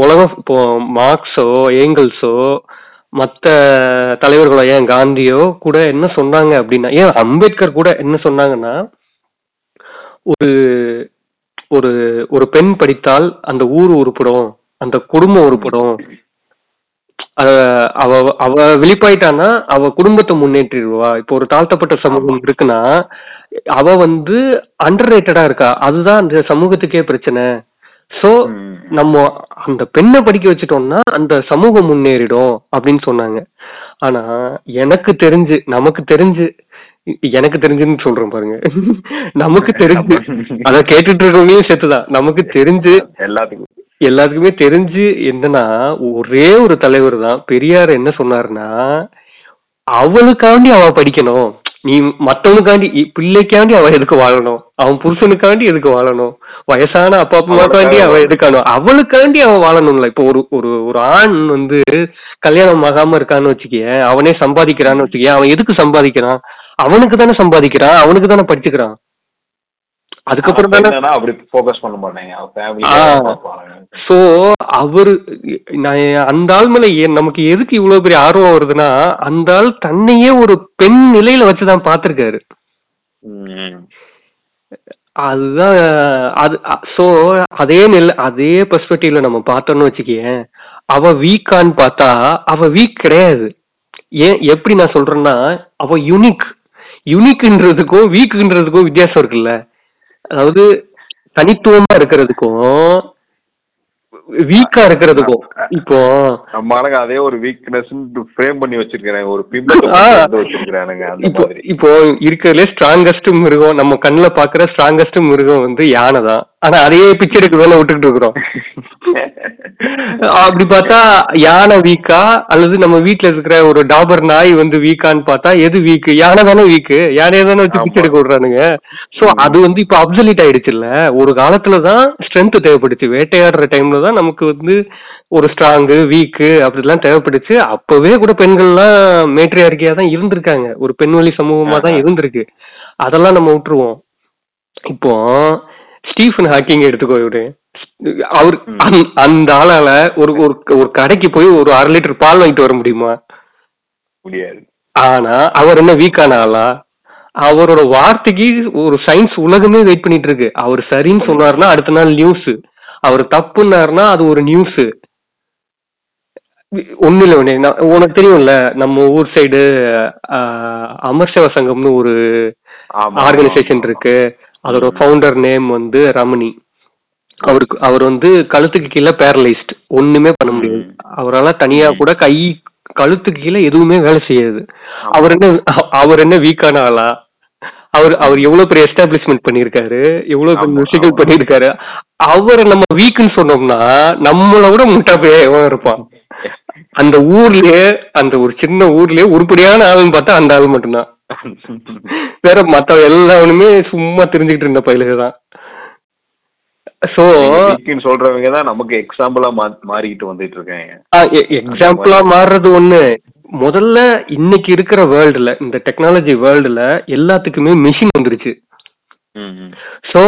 உலகம் இப்போ மார்க்ஸோ ஏங்கல்ஸோ மற்ற தலைவர்களோ ஏன் காந்தியோ கூட என்ன சொன்னாங்க அப்படின்னா, ஏன் அம்பேத்கர் கூட என்ன சொன்னாங்கன்னா, ஒரு ஒரு ஒரு பெண் படித்தால் அந்த ஊர் உருப்படும், அந்த குடும்பம் உருப்படும், அவ அவ வெளிப்பாயிட்டானா அவ குடும்பத்தை முன்னேற்றிடுவா. இப்போ ஒரு தாழ்த்தப்பட்ட சமூகம் இருக்குன்னா அவ வந்து அண்டர் ரேட்டடா இருக்கா, அதுதான் அந்த சமூகத்துக்கே பிரச்சனை. சோ நம்ம அந்த பெண்ணை படிக்க வச்சுட்டோம்னா அந்த சமூகம் முன்னேறிடும் அப்படின்னு சொன்னாங்க. ஆனா எனக்கு தெரிஞ்சு நமக்கு தெரிஞ்சு எனக்கு தெரிஞ்சுன்னு சொல்றேன் பாருங்க, நமக்கு தெரிஞ்சு அத கேட்டுட்டு இருக்கவங்களையும் சேர்த்துதான், நமக்கு தெரிஞ்சு எல்லாத்துக்கும் எல்லாத்துக்குமே தெரிஞ்சு என்னன்னா, ஒரே ஒரு தலைவர் தான் பெரியார் என்ன சொன்னாருன்னா, அவளுக்காண்டி அவ படிக்கணும், நீ மத்தவனுக்காண்டி பிள்ளைக்காண்டி அவ எதுக்கு வாழணும், அவன் புருஷனுக்காண்டி எதுக்கு வாழணும், வயசான அப்பா அம்மாக்காண்டி அவன் எதுக்கானோ, அவளுக்காண்டி அவன் வாழணும்ல. இப்போ ஒரு ஒரு ஆண் வந்து கல்யாணம் ஆகாம இருக்கான்னு வச்சுக்கேன், அவனே சம்பாதிக்கிறான்னு வச்சுக்கேன், அவன் எதுக்கு சம்பாதிக்கிறான்? அவனுக்கு தானே சம்பாதிக்கிறான், அவனுக்கு தானே படிச்சுக்கிறான், அதுக்கப்புறம் தானே அப்படி ஃபோகஸ் பண்ண மாட்டேங்க. சோ அவரு நான் அந்த ஆள் மேல நமக்கு எதுக்கு இவ்வளவு பெரிய ஆர்வம் வருதுன்னா, அந்த ஆள் தன்னையே ஒரு பெண் நிலையில வச்சுதான் பாத்திருக்காரு. அதுதான் அது. சோ அதே நில அதே பெர்ஸ்பெக்டிவ்ல நம்ம பார்த்தோம்னு வச்சுக்கேன், அவ வீக்கான்னு பார்த்தா அவ வீக் கிடையாது. ஏன் எப்படி நான் சொல்றேன்னா, அவ யூனிக் யூனிக்ன்றதுக்கும் வீக்குன்றதுக்கும் வித்தியாசம் இருக்குல்ல. அதாவது தனித்துவமா இருக்கிறதுக்கும் வீக்கா இருக்கிறதுக்கும் இப்போ நம்மளுங்க அதே ஒரு வீக்னஸ் ஃப்ரேம் பண்ணி வச்சிருக்காங்க, ஒரு பிம்பத்தை வச்சிருக்கானுங்க. இப்போ இப்போ இருக்கிறதுல ஸ்ட்ராங்கஸ்ட் மிருகம், நம்ம கண்ணுல பாக்குற ஸ்ட்ராங்கஸ்ட் மிருகம் வந்து யானை தான். ஆனா அதையே பிக்சருக்கு மேல விட்டுக்கிட்டு இருக்கிறோம். அப்படி பார்த்தா யானை வீக்கா, அல்லது நம்ம வீட்டுல இருக்கிற ஒரு டாபர் நாய் வந்து வீக்கான்னு பார்த்தா எது வீக்கு? யானை தானே வீக்கு, யானையை தானே வச்சு பிக்சருக்கு விடுறானுங்க. சோ அது வந்து இப்ப அப்சல்யூட் ஆயிடுச்சு இல்ல. ஒரு காலத்துலதான் ஸ்ட்ரென்த் தேவைப்படுச்சு, வேட்டையாடுற டைம்ல தான் நமக்கு வந்து ஒரு ஸ்ட்ராங்கு வீக்கு அப்படிலாம் தேவைப்படுச்சு. அப்பவே கூட பெண்கள்லாம் மேட்ரியார்கியா தான் இருந்திருக்காங்க, ஒரு பெண்வழி சமூகமா தான் இருந்திருக்கு. அதெல்லாம் நம்ம விட்டுருவோம். இப்போ ஸ்டீஃபன் ஹாக்கிங் எடுத்துக்கோ, இவரு அவரு அந்த ஆளால ஒரு ஒரு கடைக்கு போய் ஒரு அரை லிட்டர் பால் வாங்கிட்டு வர முடியுமா? முடியாது. ஆனா அவர் என்ன வீக்கான ஆளா? அவரோட வார்த்தைக்கு ஒரு சயின்ஸ் உலகமே வெயிட் பண்ணிட்டு இருக்கு. அவர் சரின்னு சொன்னாருன்னா அடுத்த நாள் நியூஸ், அவர் தப்புன்னாருன்னா அது ஒரு நியூஸ். ஒண்ணு இல்ல உடனே உனக்கு தெரியும்ல, நம்ம ஊர் சைடு அமர்சேவ சங்கம்னு ஒரு ஆர்கனைசேஷன் இருக்கு, அதோட ஃபவுண்டர் நேம் வந்து ரமணி. அவருக்கு அவர் வந்து கழுத்துக்கு கீழே பேரலைஸ்ட், ஒண்ணுமே பண்ண முடியாது, அவரால் தனியா கூட கை கழுத்துக்கு கீழே எதுவுமே வேலை செய்யாது. அவர் என்ன அவர் என்ன வீக்கான ஆளா? அவர் அவர் எவ்வளவு பெரிய எஸ்டாப்ளிஷ்மெண்ட் பண்ணிருக்காரு, எவ்வளவு பெரிய விஷயங்கள் பண்ணிருக்காரு. அவரை நம்ம வீக்குன்னு சொன்னோம்னா நம்மளோட முட்டாப்பையா இருப்பான். அந்த ஊர்லயே, அந்த ஒரு சின்ன ஊர்லயே உருப்படியான ஆளுன்னு பார்த்தா அந்த ஆள் மட்டும்தான். வேற மத்த எல்லாருமே சும்மா தெரிஞ்சுக்கிட்டு இருந்த பயிலுக்குதான். சோ சொல்றவங்க தான் நமக்கு எக்ஸாம்பிளா மாறிட்டு வந்துட்டு இருக்காங்க. எக்ஸாம்பிளா மாறுறது ஒண்ணு. முதல்ல இன்னைக்கு இருக்கிற வேர்ல்டுல, இந்த டெக்னாலஜி வேர்ல்டுல எல்லாத்துக்குமே மிஷின் வந்துருச்சு. சோ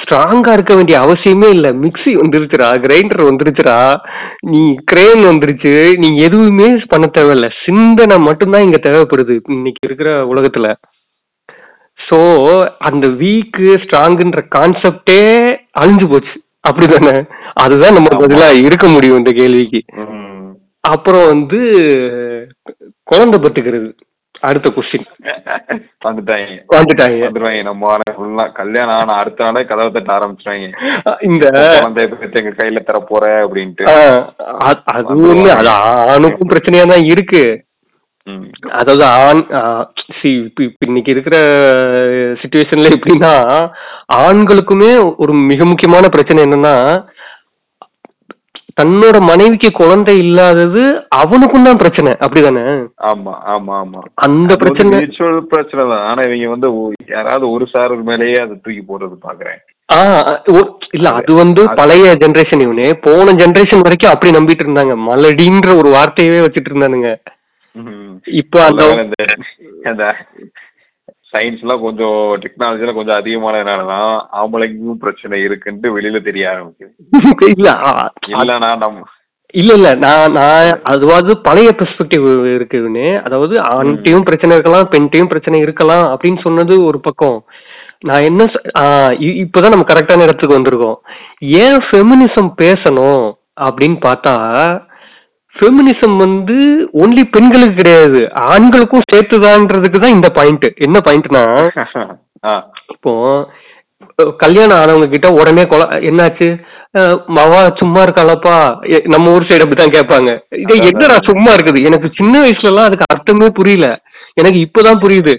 ஸ்ட்ராங்கா இருக்க வேண்டிய அவசியமே இல்ல. மிக்ஸி வந்துருச்சுரா, கிரைண்டர் வந்துருச்சுரா, நீ கிரேன் வந்துருச்சு, நீ எதுவுமே பண்ண தேவையில்ல. சிந்தனை மட்டும்தான் இங்க தேவைப்படுது இன்னைக்கு இருக்கிற உலகத்துல. சோ அந்த வீக் ஸ்ட்ராங்குன்ற கான்செப்டே அழிஞ்சு போச்சு, அப்படிதானே? அதுதான் நம்ம பதிலா இருக்க முடியும் இந்த கேள்விக்கு. அப்புறம் வந்து குழந்தை பத்துக்கிறது அடுத்த கொஸ்டின். வந்துட்டாங்க வந்துட்டாங்க வந்துருவாங்க. நம்ம கல்யாணம் ஆனா அடுத்த நாளே கதவை தட்ட ஆரம்பிச்சிருவாங்க, இந்த குழந்தைய கையில தர போற அப்படின்ட்டு. அது ஒண்ணு, அது ஆணுக்கும் பிரச்சனையா தான் இருக்கு. அதாவது ஆண் சி இன்னைக்கு இருக்கிற சிச்சுவேஷன்ல எப்படின்னா, ஆண்களுக்குமே ஒரு மிக முக்கியமான பிரச்சனை என்னன்னா, தன்னோட மனைவிக்கு குழந்தை இல்லாதது அவனுக்கும் தான் பிரச்சனை, அப்படிதானே? ஆமா ஆமா ஆமா, அந்த பிரச்சனை பிரச்சனை தான். ஆனா இவங்க வந்து யாராவது ஒரு சார் மேலேயே அதை தூக்கி போடுறது பாக்குறேன். இல்ல, அது வந்து பழைய ஜெனரேஷன். இவனே போன ஜெனரேஷன் வரைக்கும் அப்படி நம்பிட்டு இருந்தாங்க, மலடின்ற ஒரு வார்த்தையவே வச்சுட்டு இருந்தானுங்க. இப்ப அந்த சயின்ஸ் எல்லாம் கொஞ்சம், டெக்னாலஜி எல்லாம் கொஞ்சம் அதிகமானதுனாலதான் ஆம்பளைக்கும் பிரச்சனை இருக்குன்னு வெளியில தெரிய ஆரம்பிக்குது. இல்ல இல்லனா நம்ம இல்ல இல்ல நான் நான் அதுவாது பழைய பெர்ஸ்பெக்டிவ் இருக்குன்னு, அதாவது ஆண்டையும் பிரச்சனை இருக்கலாம், பெண்டையும் பிரச்சனை இருக்கலாம் அப்படின்னு சொன்னது ஒரு பக்கம். நான் என்ன, இப்பதான் நம்ம கரெக்டான இடத்துக்கு வந்திருக்கோம். ஏன் ஃபெமினிசம் பேசணும் அப்படின்னு பார்த்தா, ஃபெமினிசம் வந்து ஒன்லி பெண்களுக்கு கிடையாது, ஆண்களுக்கும் சேர்த்துதான்றதுக்கு தான் இந்த பாயிண்ட். என்ன பாயிண்ட்னா, இப்போ கல்யாணம் ஆனவங்க கிட்ட உடனே கொலை என்னாச்சு, மவா சும்மா இருக்காளப்பா, நம்ம ஊர் சைடு அப்படிதான் கேட்பாங்க. இதை என்னடா சும்மா இருக்குது? எனக்கு சின்ன வயசுல எல்லாம் அதுக்கு அர்த்தமே புரியல, எனக்கு இப்பதான் புரியுது.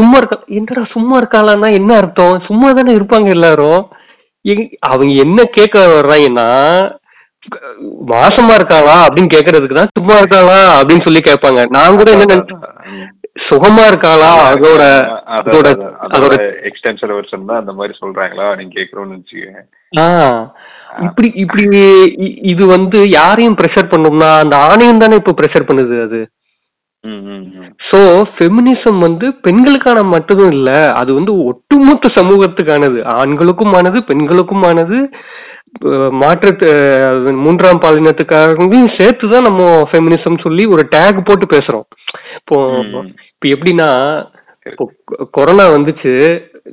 சும்மா இருக்கா, என்னடா சும்மா இருக்காளான்னா என்ன அர்த்தம்? சும்மா தானே இருப்பாங்க எல்லாரும். அவங்க என்ன கேட்க வர்றாங்கன்னா, மாசமா இருக்காளா அப்படின்னு கேக்குறதுக்குதான் சும்மா இருக்காளா அப்படின்னு சொல்லி கேட்பாங்க. நான் கூட என்ன நினைச்சேன், சுகமா இருக்காளா, அதோட அதோட அதோட எக்ஸ்டென்ஷன் வெர்ஷன் தான் அந்த மாதிரி சொல்றாங்களா அப்படின்னு கேக்குறோம்னு நினைச்சுக்கேன். ஆஹ் இப்படி இப்படி இது வந்து யாரையும் ப்ரெஷர் பண்ணோம்னா அந்த ஆணையம் தானே இப்ப ப்ரெஷர் பண்ணுது அது. சோ ஃபெமினிசம் வந்து பெண்களுக்கான மட்டும் இல்ல, அது வந்து ஒட்டுமொத்த சமூகத்துக்கானது, ஆண்களுக்குமானது, பெண்களுக்குமானது, மாற்றத்து மூன்றாம் பாலினத்துக்காகவும் சேர்த்துதான் நம்ம ஃபெமினிசம் சொல்லி ஒரு டேக் போட்டு பேசுறோம். இப்போ இப்ப எப்படின்னா, கொரோனா வந்துச்சு,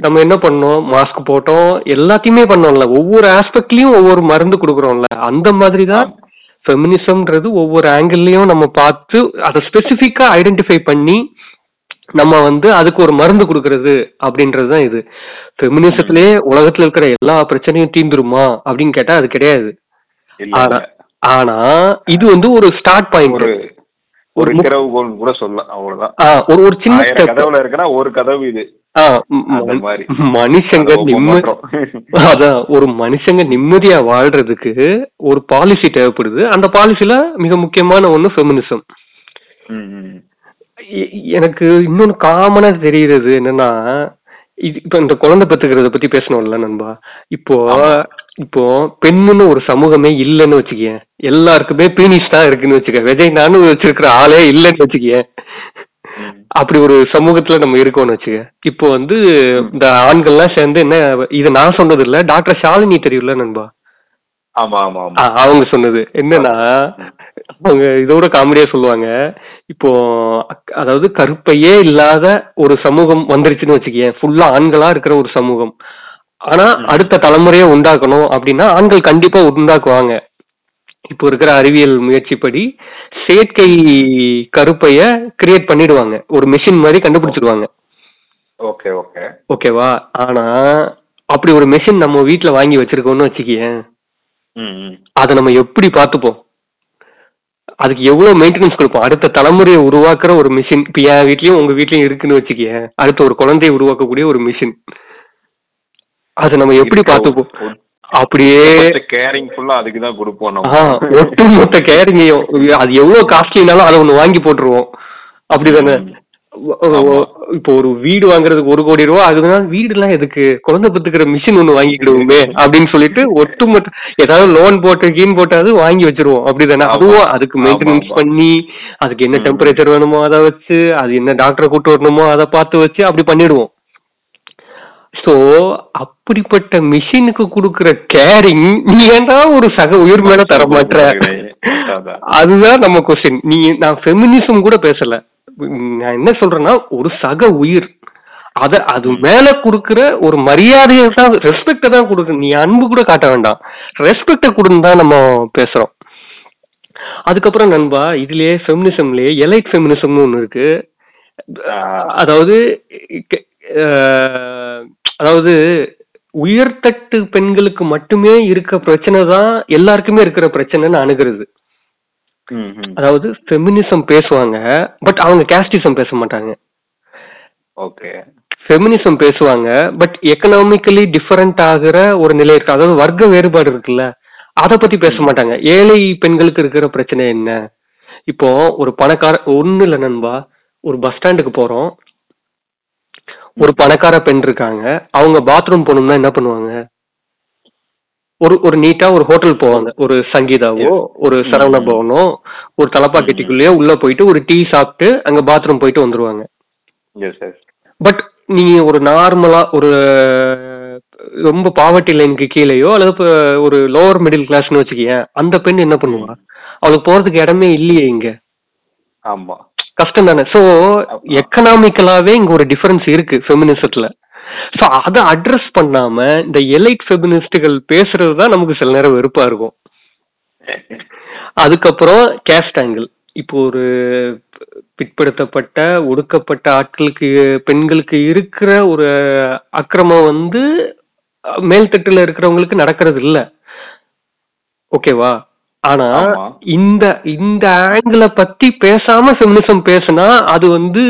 நம்ம என்ன பண்ணோம், மாஸ்க் போட்டோம், எல்லாத்தையுமே பண்ணோம்ல, ஒவ்வொரு ஆஸ்பெக்ட்லயும் ஒவ்வொரு மருந்து கொடுக்குறோம்ல. அந்த மாதிரிதான் ஃபெமினிசம்ன்றது ஒவ்வொரு ஆங்கிள்லயும் நம்ம பார்த்து அதை ஸ்பெசிஃபிக்கா ஐடென்டிஃபை பண்ணி நம்ம வந்து அதுக்கு ஒரு மருந்து கொடுக்கறது அப்படின்றதுதான் இது. ஃபெமினிசத்திலேயே உலகத்துல இருக்கிற எல்லா பிரச்சனையும் தீந்துருமா அப்படின்னு கேட்டா அது கிடையாது. ஆனா இது வந்து ஒரு ஸ்டார்ட் பாயிண்ட், ஒரு திறவுகோல் கூட சொல்லலாம், அவ்வளவுதான். ஆஹ் ஒரு ஒரு சின்ன கதவுல இருக்குன்னா ஒரு கதவு இது. மனுஷங்க நிம்மதி, அதான் ஒரு மனுஷங்க நிம்மதியா வாழ்றதுக்கு ஒரு பாலிசி தேவைப்படுது. அந்த பாலிசில மிக முக்கியமான ஒண்ணு ஃபெமினிசம். எனக்கு இன்னொன்னு காமனா தெரியுறது என்னன்னா, இப்ப இந்த குழந்தை பத்துக்கிறத பத்தி பேசணும்ல நண்பா. இப்போ இப்போ பெண்ணுன்னு ஒரு சமூகமே இல்லைன்னு வச்சுக்கிய, எல்லாருக்குமே பீனிஸ் தான் இருக்குன்னு வச்சுக்க, விஜய் நானு வச்சிருக்கிற ஆளே இல்லைன்னு வச்சுக்கிய, அப்படி ஒரு சமூகத்துல நம்ம இருக்கோம்னு வச்சுக்க. இப்போ வந்து இந்த ஆண்கள்லாம் சேர்ந்து, என்ன இது நான் சொன்னது இல்ல, டாக்டர் ஷாலினி தெரியும்ல நண்பா, அவங்க சொன்னது என்னன்னா, அவங்க இதோட காமெடியா சொல்லுவாங்க, இப்போ அதாவது கருப்பையே இல்லாத ஒரு சமூகம் வந்துருச்சுன்னு வச்சுக்கேன், ஃபுல்லா ஆண்களா இருக்கிற ஒரு சமூகம். ஆனா அடுத்த தலைமுறையை உண்டாக்கணும் அப்படின்னா ஆண்கள் கண்டிப்பா உண்டாக்குவாங்க. இப்போ இருக்கிற அறிவியல் முயற்சிப்படி செயற்கை கருப்பைய கிரியேட் பண்ணிடுவாங்க, ஒரு மெஷின் மாதிரி கண்டுபிடிச்சிடுவாங்க. ஓகே ஓகே ஓகேவா. ஆனா அப்படி ஒரு மெஷின் நம்ம வீட்டுல வாங்கி வச்சிருக்கோம்னு வச்சுக்கேன், அதை நம்ம எப்படி பாத்துப்போம்? அதுக்கு எவ்வளவு மெயின்டெனன்ஸ் கொடுப்போம். அடுத்த தலைமுறையை உருவாக்குற ஒரு மிஷின் இப்ப என் வீட்லயும் உங்க வீட்லயும் இருக்குன்னு வச்சுக்கிய, அடுத்த ஒரு குழந்தையை உருவாக்கக்கூடிய ஒரு மிஷின். அதை நம்ம எப்படி பாத்துப்போம்? அப்படியே கேரிங் ஃபுல்லா அதுக்கு தான் கொடுப்போம். ஒட்டு மொத்த கேரிங்கையும் அது எவ்வளவு காஸ்ட்லினாலும் அதை ஒண்ணு வாங்கி போட்டுருவோம். அப்படிதானே? இப்போ ஒரு வீடு வாங்குறதுக்கு ஒரு கோடி ரூபா ஆகுதுன்னா வீடு எல்லாம் எதுக்கு, குழந்தை பத்துக்கிற மிஷின் ஒண்ணு வாங்கிக்கிடுவோமே அப்படின்னு சொல்லிட்டு ஒட்டுமொத்த ஏதாவது லோன் போட்டு கீன் போட்டாவது வாங்கி வச்சிருவோம். அப்படிதானே? அதுவும் அதுக்கு மெயின்டெனன்ஸ் பண்ணி, அதுக்கு என்ன டெம்பரேச்சர் வேணுமோ அதை வச்சு, அது என்ன டாக்டரை கூட்டு வரணுமோ அதை பார்த்து வச்சு அப்படி பண்ணிடுவோம். சோ அப்படிப்பட்ட மிஷினுக்கு கொடுக்கற கேரிங் நீ ஏன்னா ஒரு சக உயிர் மேல தர மாட்டற, அதுதான் நம்ம கொஸ்டின். நீ நான் ஃபெமினிசம் கூட பேசல, நான் என்ன சொல்றேன்னா ஒரு சக உயிர் அத அது மேல கொடுக்கற ஒரு மரியாதையை தான், ரெஸ்பெக்ட தான் கொடுக்க. நீ அன்பு கூட காட்ட வேண்டாம், ரெஸ்பெக்ட கொடுன்னு தான் நம்ம பேசுறோம். அதுக்கப்புறம் நண்பா இதுலயே ஃபெமினிசம்லயே எலைட் ஃபெமினிசம்னு ஒண்ணு இருக்கு. அதாவது அதாவது உயர்தட்டு பெண்களுக்கு மட்டுமே இருக்க பிரச்சனை தான் எல்லாருக்குமே இருக்கிற பிரச்சனைன்னு அணுகிறது. அதாவது ஃபெமினிசம் பேசுவாங்க பட் அவங்க காஸ்டிசம் பேச மாட்டாங்க. ஓகே, ஃபெமினிசம் பேசுவாங்க பட் எக்கனாமிக்கலி டிஃபரண்ட் ஆகிற ஒரு நிலை இருக்கு, அதாவது வர்க்க வேறுபாடு இருக்குல்ல, அதை பத்தி பேச மாட்டாங்க. ஏழை பெண்களுக்கு இருக்கிற பிரச்சனை என்ன? இப்போ ஒரு பணக்கார ஒண்ணு இல்ல நண்பா, ஒரு பஸ் ஸ்டாண்டுக்கு போறோம், ஒரு பணக்கார பெண் இருக்காங்க, அவங்க பாத்ரூம் போகணும்னா என்ன பண்ணுவாங்க? ஒரு ஒரு நீட்டா ஒரு ஹோட்டல் போவாங்க, ஒரு சங்கீதாவோ ஒரு சரவண பவனோ ஒரு தலப்பாக்கெட்டிக்குள்ளேயோ உள்ள போயிட்டு ஒரு டீ சாப்பிட்டு அங்க பாத்ரூம் போயிட்டு வந்துருவாங்க. பட் நீங்க ஒரு நார்மலா ஒரு ரொம்ப பாவர்ட்டி லைனுக்கு கீழேயோ அல்லது ஒரு லோவர் மிடில் கிளாஸ்ன்னு வச்சுக்கிய, அந்த பெண் என்ன பண்ணுவா? அவளுக்கு போறதுக்கு இடமே இல்லையே இங்க. ஆமா, கஷ்டம் தானே. சோ எக்கனாமிக்கலாவே இங்க ஒரு டிஃபரன்ஸ் இருக்கு ஃபெமினிசத்துல. சோ அதை அட்ரஸ் பண்ணாம இந்த எலைட் ஃபெமினிஸ்டுகள் பேசுறதுதான் நமக்கு சில நேரம் வெறுப்பா இருக்கும். அதுக்கப்புறம் கேஸ்ட் ஆங்கிள், இப்போ ஒரு பிற்படுத்தப்பட்ட ஒடுக்கப்பட்ட ஆட்களுக்கு பெண்களுக்கு இருக்கிற ஒரு அக்கிரமம் வந்து மேல்தட்டுல இருக்கிறவங்களுக்கு நடக்கிறது இல்ல, ஓகேவா? ஆனா இந்த இந்த ஆங்கிளை பத்தி பேசாம ஃபெமினிசம் பேசினா அது வந்து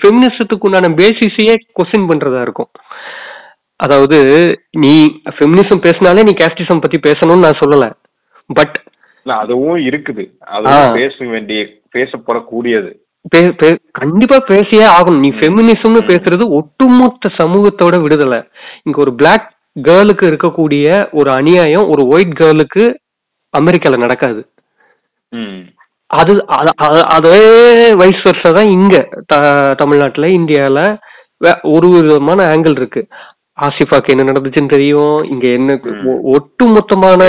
ஃபெமினிசத்துக்கு உண்டான பேசிஸையே கொஸ்டின் பண்றதா இருக்கும். அதாவது நீ ஃபெமினிசம் பேசினாலே நீ காஸ்டிசம் பத்தி பேசணும்னு நான் சொல்லல, பட் அதுவும் இருக்குது, அதுவும் பேச வேண்டிய பேசப்படக்கூடியது, கண்டிப்பா பேசியே ஆகணும். நீ ஃபெமினிசம்னு பேசுறது ஒட்டுமொத்த சமூகத்தோட விடுதலை. இங்க ஒரு பிளாக் கேர்ளுக்கு இருக்கக்கூடிய ஒரு அநியாயம் ஒரு ஒயிட் கேர்ளுக்கு அமெரிக்கால நடக்காது, அது அதே வைஸ் வர்சா தான் இங்க தமிழ்நாட்டுல இந்தியால ஒரு விதமான ஆங்கிள் இருக்கு. ஆசிஃபாக்கு என்ன நடந்துச்சுன்னு தெரியும், இங்க என்ன ஒட்டு மொத்தமான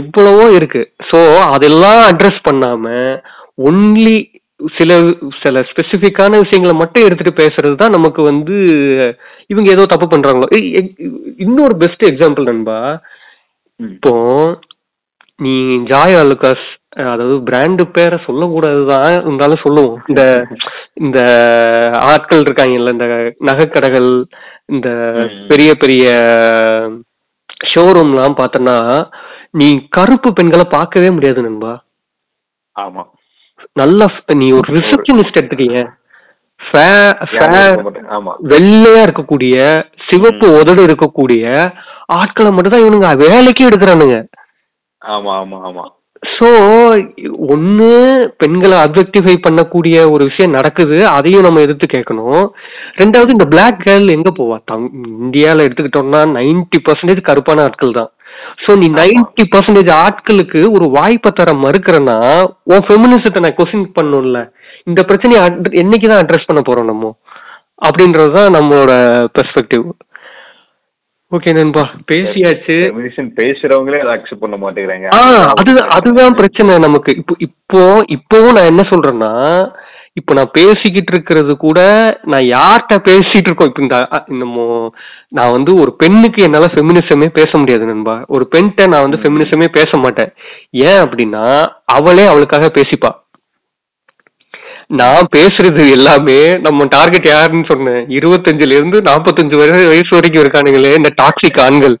எவ்வளவோ இருக்கு. சோ அதெல்லாம் அட்ரஸ் பண்ணாம ஒன்லி சில சில ஸ்பெசிபிக்கான விஷயங்களை மட்டும் எடுத்துட்டு பேசுறது தான் நமக்கு வந்து இவங்க ஏதோ தப்பு பண்றாங்களோ. இன்னொரு பெஸ்ட் எக்ஸாம்பிள் நண்பா, இப்போ நீ ஜாய் அலுகாஸ், அதாவது பிராண்டு பேரை சொல்லக்கூடாதுதான் இருந்தாலும் சொல்லுவோம், இந்த இந்த ஆட்கள் இருக்காங்கல்ல, இந்த நகைக்கடைகள், இந்த பெரிய பெரிய ஷோரூம் எல்லாம் பார்த்தனா நீ கருப்பு பெண்களை பார்க்கவே முடியாது நண்பா. ஆமா, நல்லா நீ ஒரு ரிசப்ஷனிஸ்ட் எடுத்துக்கீங்க, வெள்ளையா இருக்கக்கூடிய சிவப்பு உதடு இருக்கக்கூடிய ஆட்களை மட்டும் தான் இவனுங்க வேலைக்கு எடுக்கிறானுங்க. சோ ஒண்ணு பெண்களை அப்ஜெக்டிஃபை பண்ணக்கூடிய ஒரு விஷயம் நடக்குது, அதையும் நம்ம எதிர்த்து கேட்கணும். ரெண்டாவது இந்த பிளாக் கேர்ள் எங்க போவா? இந்தியால எடுத்துக்கிட்டோம்னா நைன்டி பர்சன்டேஜ் கருப்பான ஆட்கள் தான். சோ நீ நைன்டி பர்சன்டேஜ் ஆட்களுக்கு ஒரு வாய்ப்பை தர மறுக்கிறனா உன் ஃபெமினிசத்தை நான் கொஸ்டின் பண்ணும்ல, இந்த பிரச்சனையை என்னைக்குதான் அட்ரஸ் பண்ண போறோம் நம்ம அப்படின்றதுதான் நம்மளோட பெர்ஸ்பெக்டிவ். ஓகே நண்பா, பேசியாச்சு. பேசுறவங்களே அதை அக்செப்ட் பண்ண மாட்டேங்கிறாங்க. அது அதுதான் பிரச்சனை நமக்கு. இப்போ இப்போ இப்போவும் நான் என்ன சொல்றேன்னா, இப்போ நான் பேசிக்கிட்டு இருக்கிறது கூட நான் யார்கிட்ட பேசிட்டு இருக்கோம், இப்போ இந்த நம்ம நான் வந்து ஒரு பெண்ணுக்கு என்னால ஃபெமினிசமே பேச முடியாது நண்பா. ஒரு பெண்கிட்ட நான் வந்து ஃபெமினிசமே பேச மாட்டேன். ஏன் அப்படின்னா அவளே அவளுக்காக பேசிப்பா. நான் பேசுறது எல்லாமே நம்ம டார்கெட் யாருன்னு சொன்னேன், இருபத்தஞ்சுல இருந்து நாப்பத்தஞ்சு வயசு வரைக்கும் இருக்கானுங்களே இந்த டாக்ஸிக் ஆண்கள்,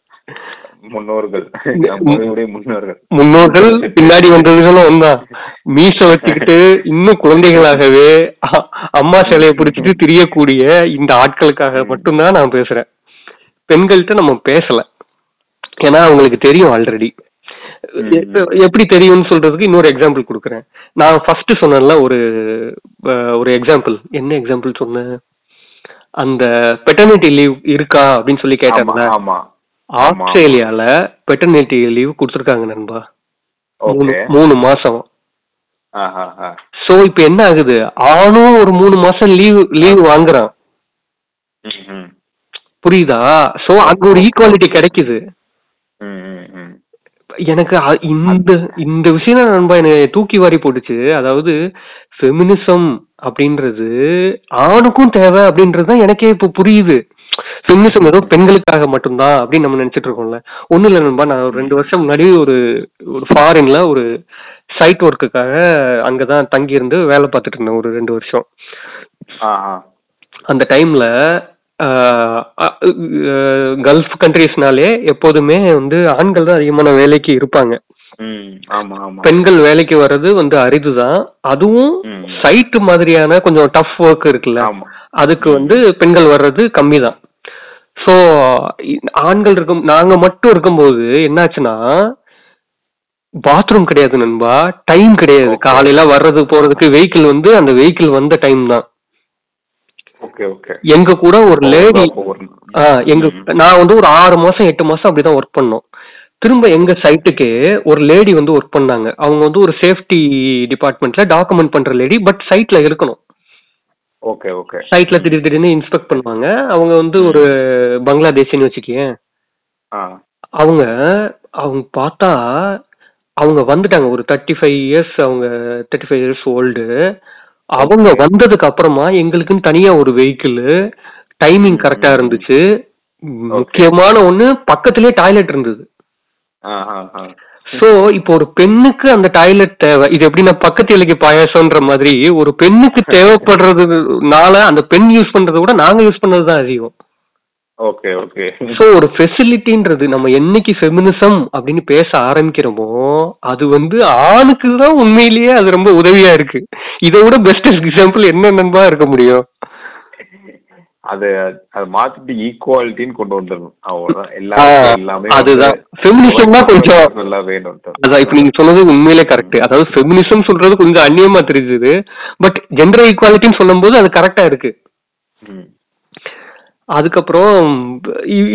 முன்னோர்கள் முன்னோர்கள் பின்னாடி வந்ததுகளும் ஒன்னா மீச வச்சுக்கிட்டு இன்னும் குழந்தைகளாகவே அம்மா சிலையை பிடிச்சிட்டு திரியக்கூடிய இந்த ஆட்களுக்காக மட்டும்தான் நான் பேசுறேன். பெண்கள்கிட்ட நம்ம பேசல, ஏன்னா அவங்களுக்கு தெரியும் ஆல்ரெடி. எப்படி தெரியும்னு சொல்றதுக்கு இன்னொரு எக்ஸாம்பிள் கொடுக்குறேன். நான் ஃபர்ஸ்ட் சொன்னேன்ல ஒரு ஒரு எக்ஸாம்பிள், என்ன எக்ஸாம்பிள் சொன்னேன், அந்த பெட்டர்னிட்டி லீவ் இருக்கா அப்படின்னு சொல்லி கேட்டாங்க. ஆஸ்திரேலியால பெட்டர்னிட்டி லீவ் கொடுத்துருக்காங்க நண்பா, மூணு மாசம். சோ இப்ப என்ன ஆகுது, ஆணும் ஒரு மூணு மாசம் லீவ் லீவ் வாங்குறான், புரியுதா? சோ அங்க ஒரு ஈக்குவாலிட்டி கிடைக்குது. எனக்கு இந்த இந்த விஷயம் நண்பா என்னை தூக்கி வாரி போட்டுச்சு. அதாவது ஃபெமினிசம் அப்படின்றது ஆணுக்கும் தேவை அப்படின்றதுதான் எனக்கே இப்போ புரியுது. ஃபெமினிசம் ஏதோ பெண்களுக்காக மட்டும்தான் அப்படின்னு நம்ம நினைச்சிட்டு இருக்கோம்ல. ஒன்னும் இல்லை நண்பா, நான் ஒரு ரெண்டு வருஷம் முன்னாடி ஒரு ஒரு ஃபாரின்ல ஒரு சைட் ஒர்க்குக்காக அங்கதான் தங்கி இருந்து வேலை பார்த்துட்டு இருந்தேன் ஒரு ரெண்டு வருஷம். அந்த டைம்ல கல்ஃப் கண்ட்ரீஸ்னாலே எப்போதுமே வந்து ஆண்கள் தான் அதிகமான வேலைக்கு இருப்பாங்க, பெண்கள் வேலைக்கு வர்றது வந்து அரிதுதான். அதுவும் சைட் மாதிரியான கொஞ்சம் டஃப் ஒர்க் இருக்குல்ல, அதுக்கு வந்து பெண்கள் வர்றது கம்மி தான். ஸோ ஆண்கள் இருக்கும், நாங்க மட்டும் இருக்கும்போது என்னாச்சுன்னா பாத்ரூம் கிடையாது நண்பா, டைம் கிடையாது. காலையில வர்றது போறதுக்கு வெஹிக்கிள் வந்து அந்த வெஹிக்கிள் வந்த டைம் தான். எங்க கூட ஒரு லேடி, எங்க நான் வந்து ஒரு ஆறு மாசம் எட்டு மாசம் அப்படிதான் ஒர்க் பண்ணோம். திரும்ப எங்க சைட்டுக்கு ஒரு லேடி வந்து ஒர்க் பண்ணாங்க. அவங்க வந்து ஒரு சேஃப்டி டிபார்ட்மெண்ட்ல டாக்குமெண்ட் பண்ற லேடி, பட் சைட்ல இருக்கணும். சைட்ல திடீர் திடீர்னு இன்ஸ்பெக்ட் பண்ணுவாங்க. அவங்க வந்து ஒரு பங்களாதேஷின்னு வச்சுக்கேன். அவங்க அவங்க பார்த்தா அவங்க வந்துட்டாங்க, ஒரு தேர்ட்டி ஃபைவ் இயர்ஸ் அவங்க தேர்ட்டி ஃபைவ் இயர்ஸ் ஓல்டு. அவங்க வந்ததுக்கு அப்புறமா எங்களுக்குன்னு தனியா ஒரு வெஹிக்கிள், டைமிங் கரெக்டா இருந்துச்சு. முக்கியமான ஒண்ணு, பக்கத்திலே டாய்லெட் இருந்தது. சோ இப்போ ஒரு பெண்ணுக்கு அந்த டாய்லெட் தேவை, இது எப்படின்னா பக்கத்து இலைக்கு பாயாசம்ன்ற மாதிரி ஒரு பெண்ணுக்கு தேவைப்படுறதுனால அந்த பெண் யூஸ் பண்றதை விட நாங்க யூஸ் பண்றதுதான் அதிகம். Okay okay. சோ ஒரு ஃபெசிலிட்டின்றது நம்ம என்னைக்கு ஃபெமினிசம் அப்படின்னு பேச ஆரம்பிக்கிறோமோ அது வந்து ஆணுக்குதான் உண்மையிலேயே அது ரொம்ப உதவியா இருக்கு. இதை விட பெஸ்ட் எக்ஸாம்பிள் என்னென்னா இருக்க முடியும். அது அது மாத்திட்டு ஈக்குவாலிட்டின்னு கொண்டு வந்துடணும், அவ்வளவுதான். எல்லாரும் எல்லாமே அதுதான் ஃபெமினிசம்னா கொஞ்சம் நல்லா வேணும். அதான் இப்ப நீங்க சொன்னது உண்மையிலே கரெக்ட். அதாவது ஃபெமினிசம் சொல்றது கொஞ்சம் அந்நியமா தெரிஞ்சுது, பட் ஜெண்டர் ஈக்குவாலிட்டின்னு சொல்லும் போது அது கரெக்டா இருக்கு. அதுக்கப்புறம்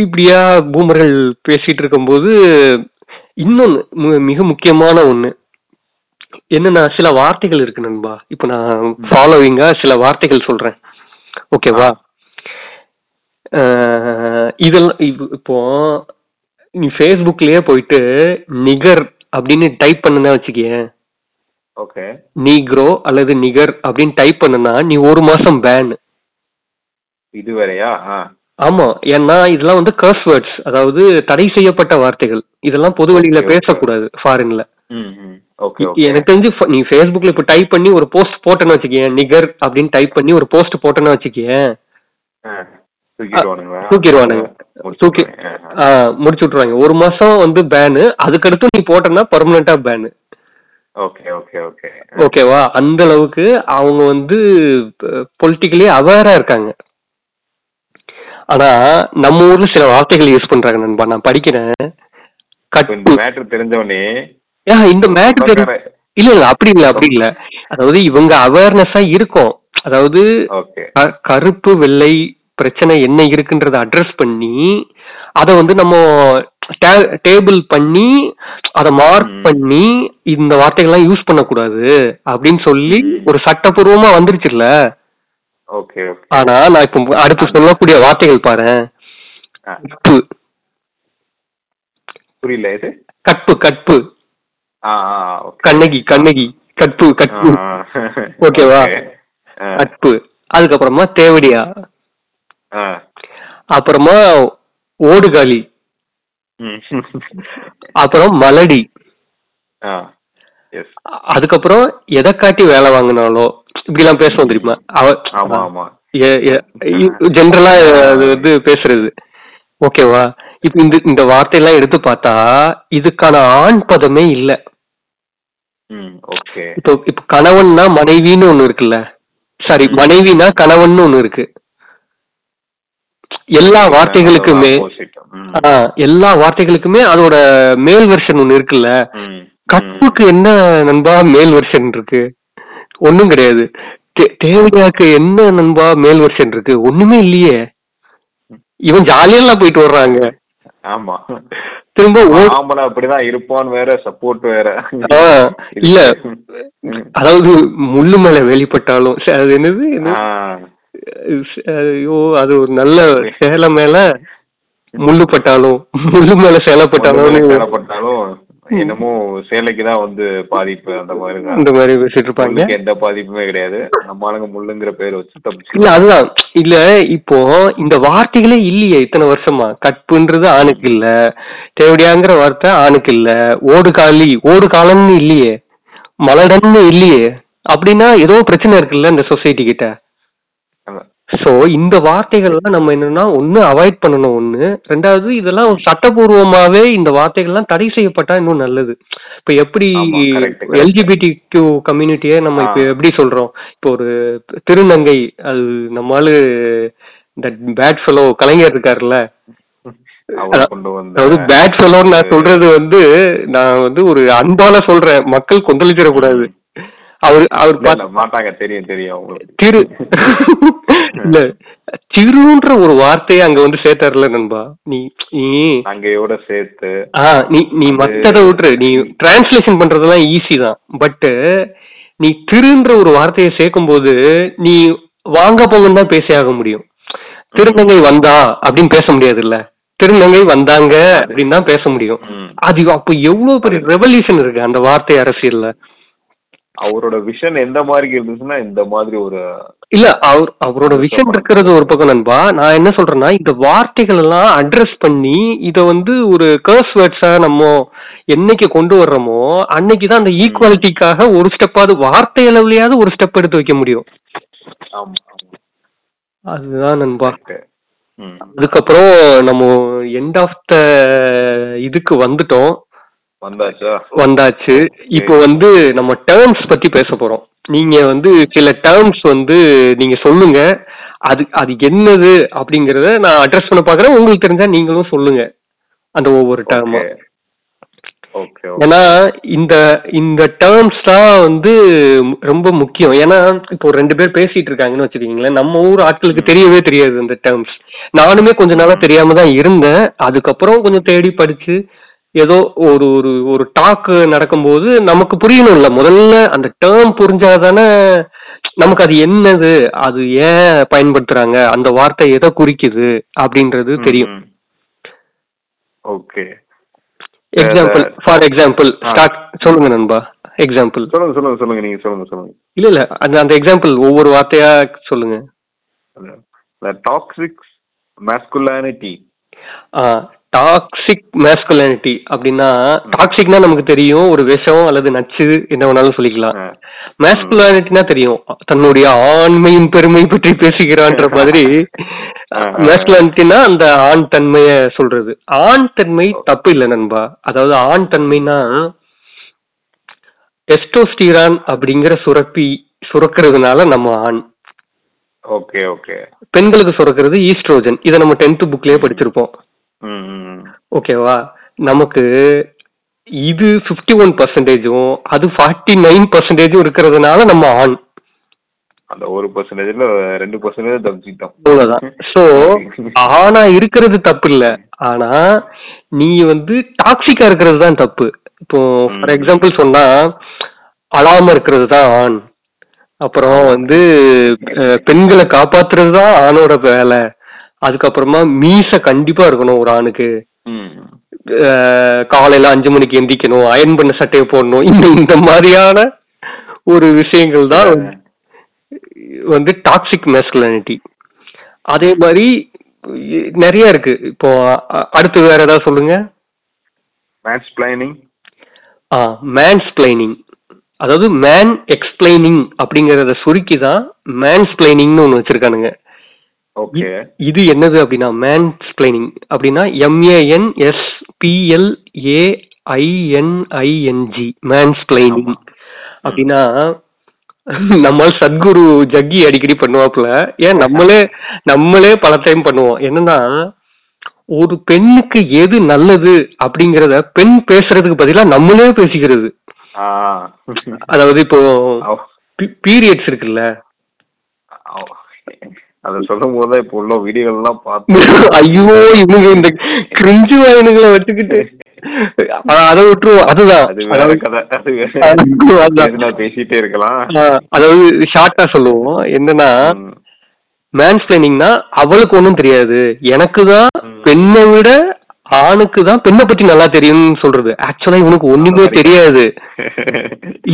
இப்படியா பூமர்கள் பேசிட்டு இருக்கும்போது இன்னொன்னு மிக முக்கியமான ஒண்ணு என்னன்னா, சில வார்த்தைகள் இருக்கு நண்பா. இப்ப நான் ஃபாலோவிங்கா சில வார்த்தைகள் சொல்றேன், ஓகேவா? இதெல்லாம் இப்போ நீ ஃபேஸ்புக்லயே போயிட்டு நிகர் அப்படின்னு டைப் பண்ணுனா வச்சுக்கேன், ஓகே, நீக்ரோ அல்லது நிகர் அப்படின்னு டைப் பண்ணுனா நீ ஒரு மாசம் பேன். இதுவரையா? ஆமா, ஏன்னா இதெல்லாம் வந்து கர்ஸ் வேர்ட்ஸ், அதாவது தடை செய்யப்பட்ட வார்த்தைகள். இதெல்லாம் பொது வழியில பேசக்கூடாது ஃபாரின்ல. எனக்கு தெரிஞ்சு நீ ஃபேஸ்புக்ல இப்ப டைப் பண்ணி ஒரு போஸ்ட் போட்டேன்னு வச்சுக்கேன், நிகர் அப்படின்னு டைப் பண்ணி ஒரு போஸ்ட் போட்டேன்னு வச்சுக்கேன், தூக்கிடுவானுங்க. தூக்கி ஆஹ் முடிச்சு விட்டுருவாங்க. ஒரு மாசம் வந்து பேனு. அதுக்கடுத்து நீ போட்டேன்னா பர்மனண்டா பேனு. ஓகேவா? அந்த அளவுக்கு அவங்க வந்து பொலிட்டிக்கலி அவேரா இருக்காங்க. ஆனா நம்ம ஊர்ல சில வார்த்தைகள் யூஸ் பண்றாங்க நண்பா. நான் படிக்கிறேன், தெரிஞ்சவனே இந்த மேட்டர் தெரியும். இல்ல இல்ல அப்படி இல்ல அப்படி இல்ல அதாவது இவங்க அவேர்னஸா இருக்கும். அதாவது கருப்பு வெள்ளை பிரச்சனை என்ன இருக்குன்றத அட்ரஸ் பண்ணி அதை வந்து நம்ம டேபிள் பண்ணி அதை மார்க் பண்ணி இந்த வார்த்தைகள்லாம் யூஸ் பண்ணக்கூடாது அப்படின்னு சொல்லி ஒரு சட்டப்பூர்வமா வந்துருச்சுல்ல. ஆனா நான் இப்ப அடுத்து சொல்லக்கூடிய வார்த்தைகள் பாரு, புரியல, இது கட்பு கட்பு, கண்ணகி கண்ணகி, கட்பு கட்பு, ஓகேவா? கட்பு. அதுக்கப்புறமா தேவடியா, அப்புறமா ஓடுகாலி, அப்புறம் மலடி, அதுக்கப்புறம் எதை காட்டி வேலை வாங்கினாலோ இப்படிலாம் பேசுவோம் தெரியுமா? ஜென்ரலா அது வந்து பேசுறது, ஓகேவா? இப்ப இந்த இந்த வார்த்தையெல்லாம் எடுத்து பார்த்தா இதுக்கான ஆண் பதமே இல்ல. ம் ஓகே. இப்போ இப்ப கணவன்னா மனைவின்னு ஒண்ணு இருக்குல்ல, சாரி மனைவினா கணவன் ஒண்ணு இருக்கு. எல்லா வார்த்தைகளுக்குமே ஆ, எல்லா வார்த்தைகளுக்குமே அதோட மேல் வெர்ஷன் ஒண்ணு இருக்குல்ல. கற்புக்கு என்ன நண்பா மேல் வெர்ஷன் இருக்கு? ஒண்ணும் கிடையாது. தே- தேவதையாக்கு என்ன நண்பா மேல் வெர்ஷன் இருக்கு? ஒண்ணுமே இல்லையே. இவன் ஜாலியெல்லாம் போயிட்டு வர்றாங்க. ஆமா திரும்ப ஓ- ஆம்பளை அப்படிதான் இருப்பான், வேற சப்போர்ட் வேற ஆ, இல்ல இருக்கு. ம். அதாவது முள்ளு மேல வெளிப்பட்டாலும் ச- அது என்னது ஆ, என்னது ஸ்- ஐயோ அது ஒரு நல்ல புரி- சேலை மேல முள்ளு பட்டாலும் முள்ளு மேல சேலை முள்ளு மேல பட்டாலும்னு சேலைப்பட்டாலும் என்னமோ சேலைக்கு தான் வந்து பாதிப்பு, அந்த மாதிரி தான். இந்த மாதிரி பேசிட்டு இருப்பாங்க. முள்ளுக்கு எந்த பாதிப்புமே கிடையாது, நம்ம ஆளுங்க முள்ளுங்கிற பேர் வச்சு இல்ல தப்பிச்சுக்கிறாங்க. அதுதான் இல்ல, இப்போ இந்த வார்த்தைகளே இல்லையே இத்தனை வருஷமா. கற்புன்றது ம். ஆணுக்கு இல்ல, தேவடியாங்கிற வார்த்தை ஆணுக்கு இல்ல, ஓடு காலி ஓடு காலம்னு இல்லையே, மலடன்னு இல்லையே. அப்படின்னா ஏதோ பிரச்சனை இருக்குல்ல இந்த சொசைட்டி கிட்ட. அதான். சோ இந்த வார்த்தைகள்லாம் நம்ம என்னன்னா ஒண்ணு அவாய்ட் பண்ணணும். ஒண்ணு ரெண்டாவது இதெல்லாம் ம். சட்டபூர்வமாவே இந்த வார்த்தைகள்லாம் தடை செய்யப்பட்டா இன்னும் நல்லது. இப்ப எப்படி ஆமா கரெக்ட் கரெக்ட். எல்ஜிபிடி கியூ கம்யூனிட்டியை நம்ம ஆ இப்ப எப்படி சொல்றோம்? இப்போ ஒரு திருநங்கை அது நம்மளால இந்த பேட் ஃபெலோ கலைஞர் இருக்காருல்ல, அவர் அதா- கொண்டு வந்த அதாவது பேட் ஃபெலோன்னு ஒரு நான் சொல்றது வந்து நான் வந்து ஒரு அன்பால சொல்றேன், மக்கள் கொந்தளிச்சிடக்கூடாது. ம். அவர் அவர் இல்ல இல்ல பார்த்து மாட்டாங்க, தெரியும் தெரியும் அவங்களுக்கு. திரு இல்ல திருன்ற ஒரு வார்த்தையை அங்க வந்து சேர்த்தாருல நண்பா. நீ நீ தங்கையோட சேர்த்து ஆ நீ நீ அது மத்ததை விட்டுரு, நீ இ- டிரான்ஸ்லேஷன் பண்றதெல்லாம் ஈஸி தான். பட்டு நீ திருன்ற ஒரு வார்த்தையை சேர்க்கும்போது நீ வாங்க போங்கன்னு தான் பேசி ஆக முடியும். ம், திருநங்கை வந்தா அப்படின்னு பேச முடியாது இல்ல, திருநங்கை வந்தாங்க அது அப்படின்னு தான் பேச முடியும். ம், அது அப்போ எவ்வளவு அது பெரிய ரெவல்யூஷன் இருக்கு அந்த வார்த்தை அரசியல்ல. அவரோட விஷன் எந்த மாதிரி இருந்துச்சுன்னா இந்த மாதிரி ஒரு இல்ல அவர் அவரோட பெருசா விஷன் படம் இருக்கிறது ஒரு பிடிச்சிருப்பாரு. பக்கம் நண்பா. நான் என்ன சொல்றேன்னா இந்த வார்த்தைகள் எல்லாம் அட்ரஸ் பண்ணி இத வந்து ஒரு கர்ஸ் வேர்ட்ஸா நம்ம என்னைக்கு கொண்டு வர்றோமோ அன்னைக்கு தான் அந்த ம், ஈக்குவாலிட்டிக்காக ஒரு ஸ்டெப்பாவது வார்த்தை அளவுலயாவது ஒரு ஸ்டெப் எடுத்து வைக்க முடியும். ஆமா ஆமா அதுதான் நண்பா. கரெக்ட். ம், அதுக்கப்புறம் நம்ம எண்ட் ஆஃப் த இதுக்கு வந்துட்டோம், வந்தாச்சா? வந்தாச்சு. ஓகே. இப்போ வந்து நம்ம டேர்ம்ஸ் பத்தி பேச போறோம். நீங்க வந்து சில டேர்ம்ஸ் வந்து நீங்க சொல்லுங்க, அது அது என்னது அப்படிங்கறத நான் அட்ரஸ் பண்ண பாக்குறேன். உங்களுக்கு தெரிஞ்சா நீங்களும் சொல்லுங்க அந்த ஒவ்வொரு டேர்மா. ஓகே ஓகே ஏன்னா ஓகே. இந்த இந்த டேர்ம்ஸ் தான் வந்து மு- ரொம்ப முக்கியம். ஏன்னா இப்போ ரெண்டு பேர் பேசிட்டு இருக்காங்கன்னு வச்சுக்கீங்களேன், நம்ம ஊர் ஆட்களுக்கு ம் தெரியவே தெரியாது இந்த டேர்ம்ஸ். நானுமே கொஞ்ச நாளா ம் தெரியாம தான் இருந்தேன். அதுக்கப்புறம் கொஞ்சம் தேடி படிச்சு ஏதோ ஒரு ஒரு ஒரு டாக்கு நடக்கும்போது நமக்கு புரியணும் இல்ல, முதல்ல அந்த டேர்ம் புரிஞ்சாதானே நமக்கு அது என்னது, அது ஏன் பயன்படுத்துறாங்க, அந்த வார்த்தை எதை குறிக்குது அப்படின்றது ம் தெரியும். ம் ஓகே. இந்த example the- for example ah start ம் சொல்லுங்க நண்பா. எக்ஸாம்பிள் சொல்லுங்க சொல்லுங்க சொல்லுங்க, நீங்க சொல்லுங்க சொல்லுங்க. இல்ல இல்ல அந்த அந்த எக்ஸாம்பிள் ஒவ்வொரு வார்த்தையா சொல்லுங்க. The toxic masculinity. Toxic masculinity அப்படின்னா ம் டாக்ஸிக்னா நமக்கு தெரியும், ஒரு விஷம் அல்லது நச்சு என்ன வேணாலும் சொல்லிக்கலாம். ஆ ம் மேஸ்குலானிட்டினா தெரியும், தன்னுடைய ஆண்மையின் பெருமை பற்றி பேசுகிறான்ற மாதிரி. ஆ ஆ ஆ மேஸ்குலானிட்டினா அந்த ஆண் தன்மைய சொல்றது. ஆண் தன்மை ஓ- தப்பு இல்லை நண்பா. அதாவது ஆண் தன்மைனா டெஸ்டோஸ்டிரான் அப்படிங்கிற சுரப்பி சுரக்கிறதுனால நம்ம ஆண், ஓகே ஓகே. பெண்களுக்கு சுரக்கிறது ஈஸ்ட்ரோஜன். இதை நம்ம டென்த் புக்லயே ம் படிச்சிருப்போம் ம் ம் ஓகேவா. நமக்கு இது ஃபிஃப்டி ஒன் பர்சன்டேஜும் அது ஃபார்ட்டி நைன் பர்சன்டேஜும் இருக்கிறதுனால நம்ம ஆண் அந்த ஒரு பர்சன்டேஜ்ல ரெண்டு பர்சன்டேஜ் தப்பிச்சிட்டோம். அவ்வளவுதான். So easy. ஆணா இருக்கிறது தப்பு இல்ல, ஆனா நீ வந்து டாக்ஸிக்கா இருக்கிறது தான் தப்பு. இப்போ ஃபார் ம் எக்ஸாம்பிள் சொன்னா அழாம இருக்கிறது தான் ஆண், அப்புறம் ஆமா வந்து அஹ், பெண்களை காப்பாத்துறது தான் ஆணோட வேலை, அதுக்கப்புறமா மீச கண்டிப்பா இருக்கணும் ஒரு ஆணுக்கு, ம் அஹ், காலையில அஞ்சு மணிக்கு எந்திக்கணும், அயன் பண்ண சட்டையை போடணும். இந்த இந்த மாதிரியான ஒரு விஷயங்கள் சில தான் வந்து வந்து டாக்ஸிக் மேஸ்குலானிட்டி. அதே மாதிரி இ- நிறைய இருக்கு. இப்போ அ- அடுத்து வேற ஏதாவது சொல்லுங்க. Match planning. ஆ மேன்ஸ்பிளைனிங், அதாவது மேன் எக்ஸ்பிளைனிங் அப்படிங்கறத சுருக்கி தான் மேன்ஸ்பிளைனிங்னு ஒன்று வச்சிருக்கானுங்க. ஓகே. இத்- இது என்னது அப்படின்னா மேன் ஸ்பிளைனிங் அப்படின்னா எம்ஏஎன் எஸ் பிஎல்ஏஐஎன்ஐஎன்ஜி மேன் ஆமா. ஸ்பிளைனிங் ம் அப்படின்னா நம்மால் சத்குரு ஜக்கி அடிக்கடி பண்ணுவாப்புல. ஏன் நம்மளே நம்மளே பல டைம் பண்ணுவோம். என்னன்னா ஒரு பெண்ணுக்கு எது நல்லது அப்படிங்கிறத பெண் பேசுறதுக்கு பதிலா நம்மளே பேசிக்கிறது. ஆ அதாவது இப்போ அவ் பீரியட்ஸ் இருக்குல்ல, அவ் அதை சொல்லும் போது இப்போ உள்ள வீடியோலாம் பார்த்து ஐயோ இவங்க இந்த கிரிஞ்சு வாயினுங்களை வச்சுக்கிட்டு அ- அதை விட்டுருவோம். அதுதான் அது வேற அதாவது கதை, அது வேற, அது- அதுதான் பேசினா பேசிட்டே இருக்கலாம். அஹ் அதாவது ஷார்ட்டா சொல்லுவோம் என்னன்னா ம் மேன்ஸ்பிளைனிங்னா அவளுக்கு ஒன்றும் தெரியாது, எனக்கு தான் ம் பெண்ணை விட ஆணுக்கு தான் பெண்ணை பத்தி நல்லா தெரியும்னு சொல்றது. ஆக்சுவலா இவனுக்கு நல்லா ஒண்ணுமே தெரியும். தெரியாது.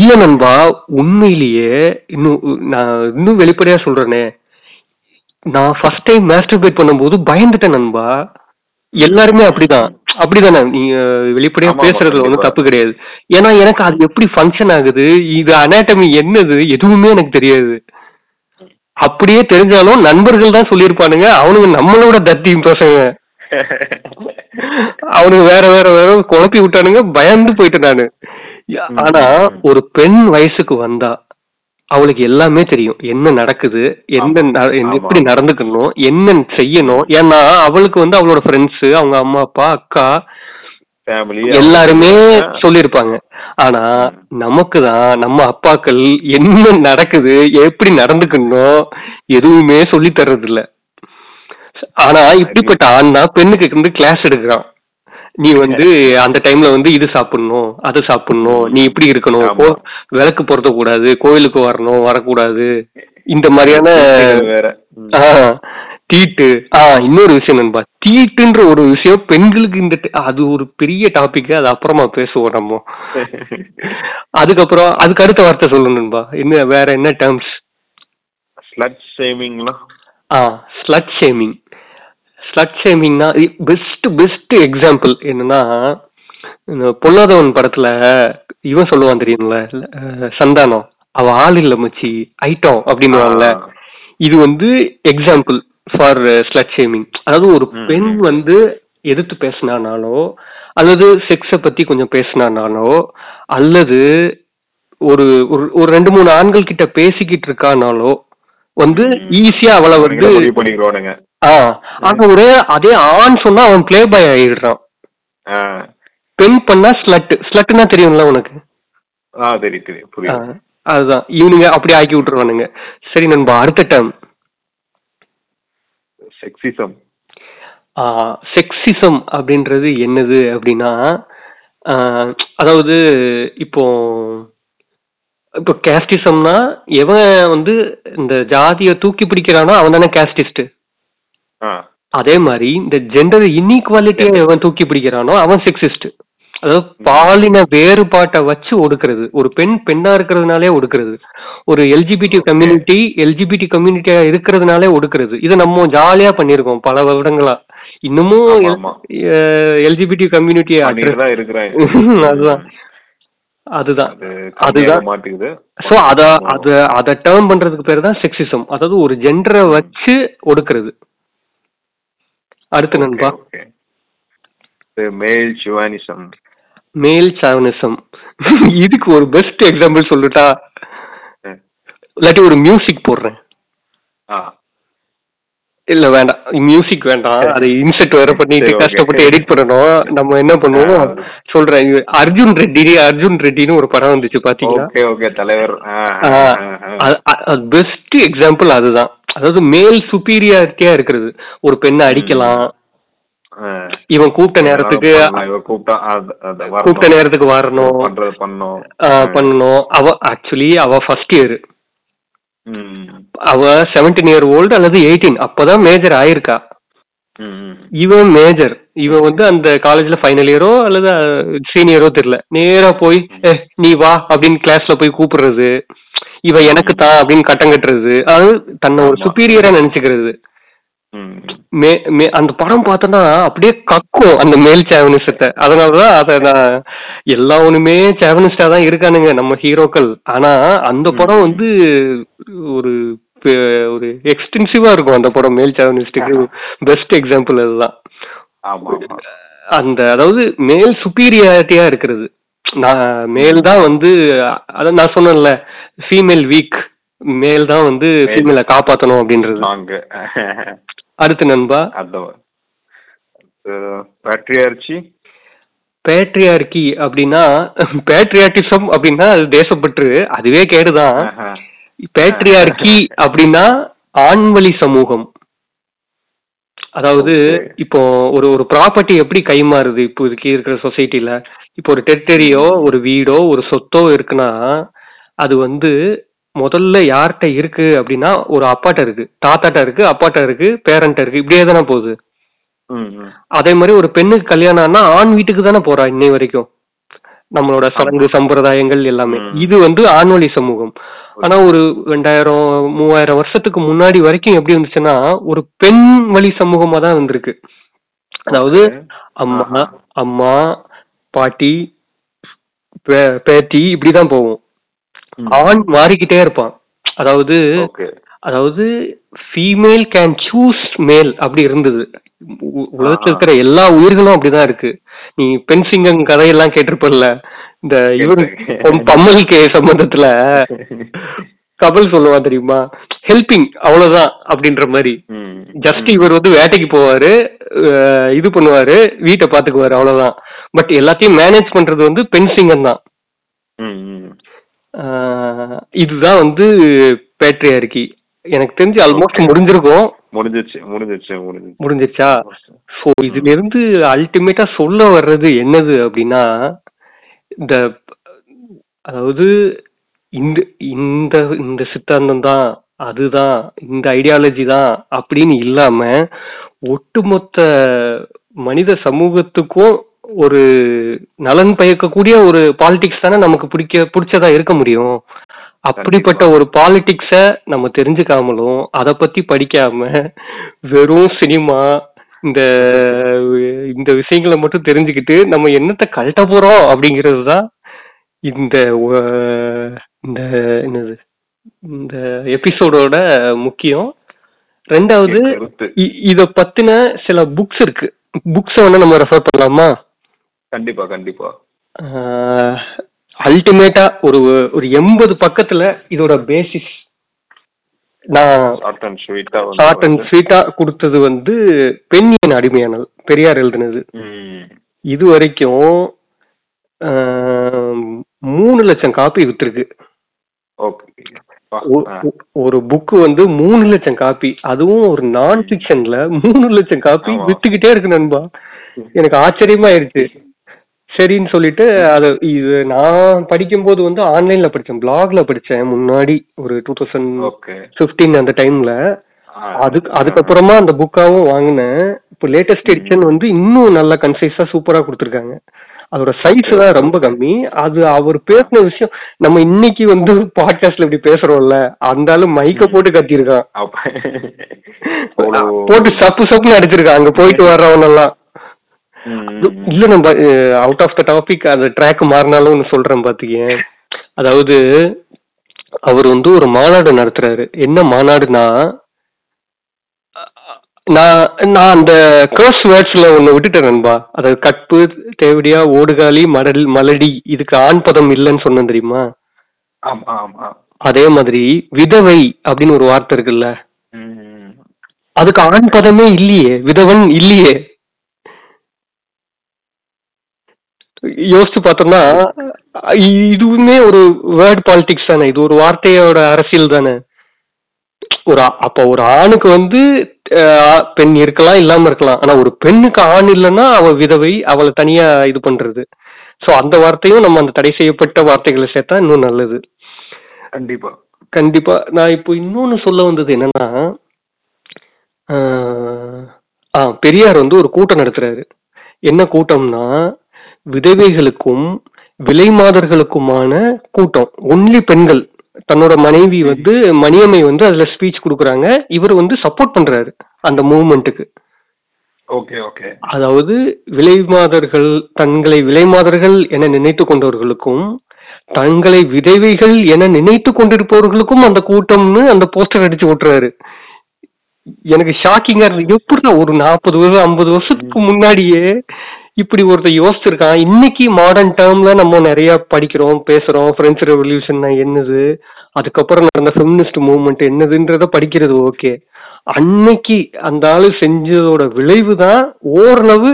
இல்ல நண்பா, உண்மையிலேயே இன்னும் உ- நான் இன்னும் வெளிப்படையா சொல்றேனே, நான் ஃபர்ஸ்ட் டைம் மேஸ்டர்பேட் பண்ணும்போது பயந்துட்டேன் நண்பா. எல்லாருமே அப்படிதான் ம் அப்படிதானே, நீங்க வெளிப்படையா ஆமா ஆமா பேசுறதுல ஒன்றும் கண்டிப்பா. தப்பு கிடையாது. ஏன்னா எனக்கு அது ம் எப்படி ஃபங்க்ஷன் ஆகுது, இது அனாட்டமி என்னது எதுவுமே எனக்கு தெரியாது. அப்படியே தெரிஞ்சாலும் நண்பர்கள் தான் சொல்லியிருப்பானுங்க, அவனுங்க நம்மளோட தத்தியும் பசங்க, அவனுக்கு வேற வேற வேற குழப்பி விட்டானுங்க. பயந்து போயிட்டேன் நானு. ய- ம் ஆனா ம் ம் ஒரு பெண் வயசுக்கு வந்தா அவளுக்கு எல்லாமே தெரியும், என்ன நடக்குது, என்ன ஆமா ந- என்ன- ஆமா எப்படி ஆமா. நடந்துக்கணும், என்ன செய்யணும். ம் ஏன்னா அவளுக்கு வந்து அவளோட ஃப்ரெண்ட்ஸ், அவங்க அம்மா அப்பா அக்கா ஃபேமிலி அவங்க எல்லாருமே சொல்லிடுவாங்க. சொல்லியிருப்பாங்க. ஆனா ம் நமக்கு தான் நம்ம அப்பாக்கள் என்ன நடக்குது எப்படி நடந்துக்கணும் எதுவுமே சொல்லி தர்றது இல்ல. ஆனா சரி. இப்படிப்பட்ட ஆண்னா பெண்ணுக்கு வந்து கிளாஸ் எடுக்கிறான். நீ வந்து அந்த டைம்ல வந்து இது சாப்பிடணும் அது சாப்பிடணும், நீ ம் இப்படி இருக்கணும், கோ ஆமா, விளக்கு பொருத்த கூடாது, கோயிலுக்கு வரணும் வரக்கூடாது, இந்த இந்த மாதிரியான தீட்டுகள் வேற. ம் ஆஹ், தீட்டு. ஆஹ் இன்னொரு விஷயம் நண்பா, தீட்டுன்ற ஒரு விஷயம் பெண்களுக்கு இந்த ti- அது ஒரு பெரிய டாபிக், அது அப்புறமா பேசுவோம் நம்ம. அதுக்கப்புறம் அதுக்கு அடுத்த வார்த்தை சொல்லணும் நண்பா, என்ன வேற என்ன டேர்ம்ஸ்? ஸ்லட் ஷேமிங்லாம். ஆ ஸ்லட் ஷேமிங். ஸ்லட் ஷேமிங்னா பெஸ்ட் பெஸ்ட் எக்ஸாம்பிள் என்னன்னா இந்த பொல்லாதவன் படத்துல இவன் சொல்லுவான் தெரியும்ல, அஹ், சந்தானம் அவ ஆள் இல்ல மச்சி ஐட்டம் ஆ அப்படின்னுவான்ல. இது வந்து எக்ஸாம்பிள் ஃபார் ஸ்லட் ஷேமிங். அதாவது ஒரு ம் பெண் ம் ம் வந்து எதிர்த்து பேசினானாலோ அல்லது செக்ஸை பத்தி கொஞ்சம் பேசினானாலோ அல்லது ஒரு ஒரு ஒரு ரெண்டு மூணு ஆண்கள் கிட்ட பேசிக்கிட்டு இருக்கானாலோ வந்து ம் ஈஸியா அவளை அவனுங்கள வந்து முடிவு பண்ணிடுவானுங்க. ஆ ஆனா ம் ஒரே அதே ஆண் சொன்னா அவன் ப்ளே பாய் ஆயிடுறான், ஆ பெண் பண்ணா ஸ்லட். ஸ்லட்னா தெரியும்ல உனக்கு? ஆ சரி சரி ஆ, புரியுது. அதுதான் இவனுங்க அப்படி ஆக்கி விட்டுருவானுங்க. சரி நண்பா, அடுத்த டைம் செக்ஸிசம். செக்ஸிசம் அப்படின்றது என்னது அப்படின்னா ஆ, அதாவது இப்போ இப்போ கேஸ்டிசம்னா எவன் வந்து இந்த ஜாதியை தூக்கி பிடிக்கிறானோ அவன் தானே கேஸ்டிஸ்ட். ஆ அதே மாதிரி இந்த ஜெண்டர் இன்இக்வாலிட்டியை ஜெண்டர். எவன் தூக்கி பிடிக்கிறானோ அவன் செக்ஸிஸ்ட். அதாவது ம் பாலின வேறுபாட்டை வச்சு ஒடுக்குறது, ஒரு பெண் பெண்ணா இருக்கிறதுனாலே ஒடுக்குறது, ஒரு எல்ஜிபிடி ஓகே. கம்யூனிட்டி எல்ஜிபிடி கம்யூனிட்டியா இருக்கிறதுனாலே ஒடுக்குறது. இதை நம்ம ஜாலியா பண்ணியிருக்கோம் பல வருடங்களா, இன்னமும் ஆமா ஆமா, எல்ஜிபிடி கம்யூனிட்டியை பண்ணிட்டு அட்ரஸ் தான் இருக்கிறாங்க. அதுதான் ம் அதுதான் அது கம்மியாக அதுதான் மாட்டேங்குது, ஸோ பண்ண அதை நம்ம. அதை அதை டேர்ம் பண்றதுக்கு பேர் தான் செக்ஸிசம். அதாவது ஒரு ஜெண்டரை ம் வச்சு ஒடுக்குறது. அடுத்து ஓகே நண்பா ஓகே. மேல் சிவானிசம். மேல் சாவனிசம். இதுக்கு ஒரு பெஸ்ட் எக்ஸாம்பிள் சொல்லுட்டா, இல்லாட்டி ஒரு மியூசிக் போடுறேன். ஆ இல்ல வேண்டாம், மியூசிக் வேண்டாம், அதை இன்செர்ட் வேற பண்ணிட்டு சரி ஓகே. கஷ்டப்பட்டு எடிட் பண்ணணும். நம்ம என்ன பண்ணுவோம் சொல்றேன், இது அர்ஜுன் ரெட்டி அர்ஜுன் ரெட்டின்னு ஒரு படம் வந்துச்சு பாத்தீங்களா? ஓகே ஓகே தலைவர். ஆ ஆ, ஆ ஆ அது பெஸ்ட் எக்ஸாம்பிள் அதுதான். அதாவது மேல் சுப்பீரியாரிட்டியா இருக்கிறது, ஒரு பெண்ணை ம் அடிக்கலாம், இவன் கூப்பிட்ட என்ன நேரத்துக்கு வேணாலும் பண்ணலாம், இவ கூப்பிட்டா அது அது கூப்பிட்ட வரணும், நேரத்துக்கு இவ வரணும், பண்றது பண்ணணும். ஆ, ஆ பண்ணணும். அவ ஆக்சுவலி அவ ஃபர்ஸ்ட் இயர், ம் அவ செவன்டீன் இயர் ஓல்டு அல்லது எயிட்டீன் அப்பதான் மேஜர் ஆயிருக்கா. ம் ம். இவன் மேஜர், இவன் வந்து அந்த காலேஜ்ல ஃபைனல் இயரோ அல்லது சீனியரோ தெரியல, நேரா போய் ஏ ம். நீ வா அப்படின்னு கிளாஸ்ல போய் கூப்பிடுறது, இவ எனக்கு தான் ம். அப்படின்னு கட்டம் கட்டுறது, அதாவது தன்னை ஒரு ஆமா. சுப்பீரியரா நினைச்சுக்கிறது. ம் மே மே அந்த படம் பார்த்தோன்னா அப்படியே கக்கும் அந்த மேல் சேவனிசத்தை. அதனாலதான் அதை நான் எல்லா ஒண்ணுமே சேவனிஸ்டா தான் இருக்கானுங்க நம்ம ஹீரோக்கள். ஆனா அந்த படம் ம் வந்து ஒரு ஒரு எக்ஸ்டென்சிவா இருக்கும் அந்த படம். மேல் சாவனிஸ்டுக்கு பெஸ்ட் எக்ஸாம்பிள் அதுதான். அந்த அதாவது மேல் சுப்பீரியாரிட்டியா இருக்கிறது, நான் மேல் தான் வந்து, அதான் நான் சொன்னேன்ல ஃபீமேல் வீக், மேல் தான் வந்து ஃபீமேலை காப்பாற்றணும் அப்படின்றது. அடுத்து நண்பா பேட்ரியார்ச்சி. பேட்ரியார்கி அப்படின்னா பேட்ரியாட்டிசம் அப்படின்னா அது தேசப்பற்று, அதுவே கேடுதான். பேட்ரியார்கி அப்படின்னா ஆண்வழி சமூகம். அதாவது இப்போ ஒரு ஒரு ப்ராப்பர்ட்டி எப்படி கைமாறுது இப்போ இதுக்கு இருக்கிற சொசைட்டில, இப்போ ஒரு டெரிட்டரியோ ஒரு வீடோ ஒரு சொத்தோ இருக்குன்னா அது வந்து முதல்ல யார்கிட்ட இருக்கு அப்படின்னா ஒரு அப்பாட்ட இருக்கு, தாத்தாட்ட இருக்கு, அப்பாட்ட இருக்கு, பேரண்ட்ட இருக்கு, இப்படியே தானே போகுது. அதே மாதிரி ஒரு பெண்ணுக்கு கல்யாணம்னா ஆண் வீட்டுக்கு தானே போறா இன்னை வரைக்கும், நம்மளோட சடங்கு சம்பிரதாயங்கள் எல்லாமே. இது வந்து ஆண்வழி சமூகம். ஆனா ஒரு ரெண்டாயிரம் மூவாயிரம் வருஷத்துக்கு முன்னாடி வரைக்கும் எப்படி இருந்துச்சுன்னா ஒரு பெண் வழி சமூகமா தான் இருந்திருக்கு. அதாவது அம்மா அம்மா பாட்டி பேட்டி இப்படிதான் போவோம். ஆண் மாறிக்கிட்டே இருப்பான். அதாவது அதாவது ஃபீமேல் கேன் சூஸ் மேல் அப்படி இருந்தது. உலகத்துல இருக்கிற எல்லா உயிர்களும் அப்படிதான் இருக்கு. நீ பெண் சிங்கம் கதையெல்லாம் கேட்டிருப்பல, இந்த இவரு பம்மல் கே சம்பந்தத்துல கபல் சொல்லுவான் தெரியுமா, ஹெல்பிங் அவ்வளவுதான் அப்படின்ற மாதிரி. ஜஸ்ட் இவர் வந்து வேட்டைக்கு போவாரு, இது பண்ணுவாரு, வீட்டை பாத்துக்குவாரு, அவ்வளவுதான். பட் எல்லாத்தையும் மேனேஜ் பண்றது வந்து பெண் சிங்கம் தான். இதுதான் வந்து பேட்ரியார்கி. எனக்கு தெரிஞ்சு ஆல்மோஸ்ட் முடிஞ்சிருக்கும். முடிஞ்சிச்சு முடிஞ்சிச்சு முடிஞ்சிச்சா சோ இதுல இருந்து அல்டிமேட்டா சொல்ல வர்றது என்னது அப்படின்னா, இந்த அதாவது இந்த இந்த இந்த சித்தாந்தம் தான் அதுதான் இந்த ஐடியாலஜி தான் அப்படின்னு இல்லாம ஒட்டுமொத்த மனித சமூகத்துக்கும் ஒரு நலன் பயக்கக்கூடிய ஒரு பாலிடிக்ஸ் தானே நமக்கு பிடிக்க பிடிச்சதா இருக்க முடியும். அப்படிப்பட்ட ஒரு பாலிடிக்ஸ நம்ம தெரிஞ்சுக்காமலும் அதை பத்தி படிக்காம வெறும் சினிமா இந்த இந்த விஷயங்களை மட்டும் தெரிஞ்சுக்கிட்டு நம்ம என்னத்தை கழட்ட போறோம் அப்படிங்கிறது தான் இந்த என்னது இந்த எபிசோடோட முக்கியம். ரெண்டாவது, இத பத்தின சில புக்ஸ் இருக்கு, புக்ஸ் வேணா நம்ம ரெஃபர் பண்ணலாமா? கண்டிப்பா கண்டிப்பா. அல்டிமேட்டா ஒரு ஒரு எண்பது பக்கத்துல இதோட பேசிஸ் நான் ஷார்ட் அண்ட் ஸ்வீட்டா கொடுத்தது வந்து பெண்ணின் அடிமையானல், பெரியார் எழுதுனது. இது வரைக்கும் மூணு லட்சம் காப்பி வித்திருக்கு. ஒரு புக்கு வந்து மூணு லட்சம் காப்பி, அதுவும் ஒரு நான் பிக்ஷன்ல மூணு லட்சம் காப்பி வித்துக்கிட்டே இருக்கு நண்பா. எனக்கு ஆச்சரியமா ஆயிடுச்சு. சரின்னு சொல்லிட்டு அது இது நான் படிக்கும்போது வந்து ஆன்லைன்ல படிச்சேன், பிளாக்ல படிச்சேன் முன்னாடி ஒரு டூ தௌசண்ட் பிப்டீன் அந்த டைம்ல. அதுக்கு அதுக்கப்புறமா அந்த புக்காவும் வாங்கினேன். இப்போ லேட்டஸ்ட் எடிஷன் வந்து இன்னும் நல்லா கன்சைஸா சூப்பரா கொடுத்துருக்காங்க. அதோட சைஸ் தான் ரொம்ப கம்மி. அது அவர் பேசின விஷயம் நம்ம இன்னைக்கு வந்து பாட்காஸ்ட்ல இப்படி பேசுறோம்ல, அந்தாலும் மைக்க போட்டு கத்திருக்கான், போட்டு சப்பு சப்புன்னு அடிச்சிருக்கான் அங்க போயிட்டு வர்றவனெல்லாம். இல்ல நம்ம அவுட் ஆஃப் த டாபிக் அந்த ட்ராக் மாறினாலும் சொல்றேன் பாத்தீங்க. அதாவது அவர் வந்து ஒரு மாநாடு நடத்துறாரு. என்ன மாநாடுனா, நான் நான் அந்த கர்ஸ் வேர்ட்ஸ்ல ஒன்னு விட்டுட்டேன் நண்பா. அதாவது கற்பு தேவடியா ஓடுகாலி மடல் மலடி, இதுக்கு ஆண் பதம் இல்லைன்னு சொன்னேன் தெரியுமா. அதே மாதிரி விதவை அப்படின்னு ஒரு வார்த்தை இருக்குல்ல, அதுக்கு ஆண் பதமே இல்லையே, விதவன் இல்லையே. யோசிச்சு பார்த்தோம்னா இதுவுமே ஒரு வேர்ட் பாலிடிக்ஸ் தானே, இது ஒரு வார்த்தையோட அரசியல் தானே. ஒரு அப்ப ஒரு ஆணுக்கு வந்து பெண் இருக்கலாம் இல்லாம இருக்கலாம், ஆனா ஒரு பெண்ணுக்கு ஆண் இல்லைன்னா அவ விதவை, அவளை தனியா இது பண்றது. சோ அந்த வார்த்தையும் நம்ம அந்த தடை செய்யப்பட்ட வார்த்தைகளை சேர்த்தா இன்னும் நல்லது. கண்டிப்பா கண்டிப்பா. நான் இப்போ இன்னொன்னு சொல்ல வந்தது என்னன்னா, ஆஹ் பெரியார் வந்து ஒரு கூட்டம் நடத்துறாரு. என்ன கூட்டம்னா விதவைகளுக்கும் விலை மாதர்களுக்குமான கூட்டம். ஒன்லி பெண்கள், தன்னோட மனைவி வந்து மணியம்மை வந்து அதுல ஸ்பீச் கொடுக்குறாங்க. இவர் வந்து சப்போர்ட் பண்றாரு அந்த மூவ்மெண்ட்டுக்கு. அதாவது விலை மாதர்கள், தங்களை விலை மாதர்கள் என நினைத்து கொண்டவர்களுக்கும் தங்களை விதவைகள் என நினைத்து கொண்டிருப்பவர்களுக்கும் அந்த கூட்டம்னு அந்த போஸ்டர் அடிச்சு ஓட்டுறாரு. எனக்கு ஷாக்கிங்கா இருந்தது. எப்படின்னா ஒரு நாற்பது வருஷம் ஐம்பது வருஷத்துக்கு முன்னாடியே இப்படி ஒருத்தர் யோசிச்சிருக்கான். இன்னைக்கு மாடர்ன் டேர்ம்ல நம்ம நிறைய படிக்கிறோம், பேசுறோம். பிரெஞ்சு ரெவல்யூஷன்னா என்னது, அதுக்கப்புறம் நடந்த ஃபெமினிஸ்ட் மூவ்மெண்ட் என்னதுன்றத படிக்கிறது ஓகே. அன்னைக்கு அந்த ஆளு செஞ்சதோட விளைவு தான் ஓரளவு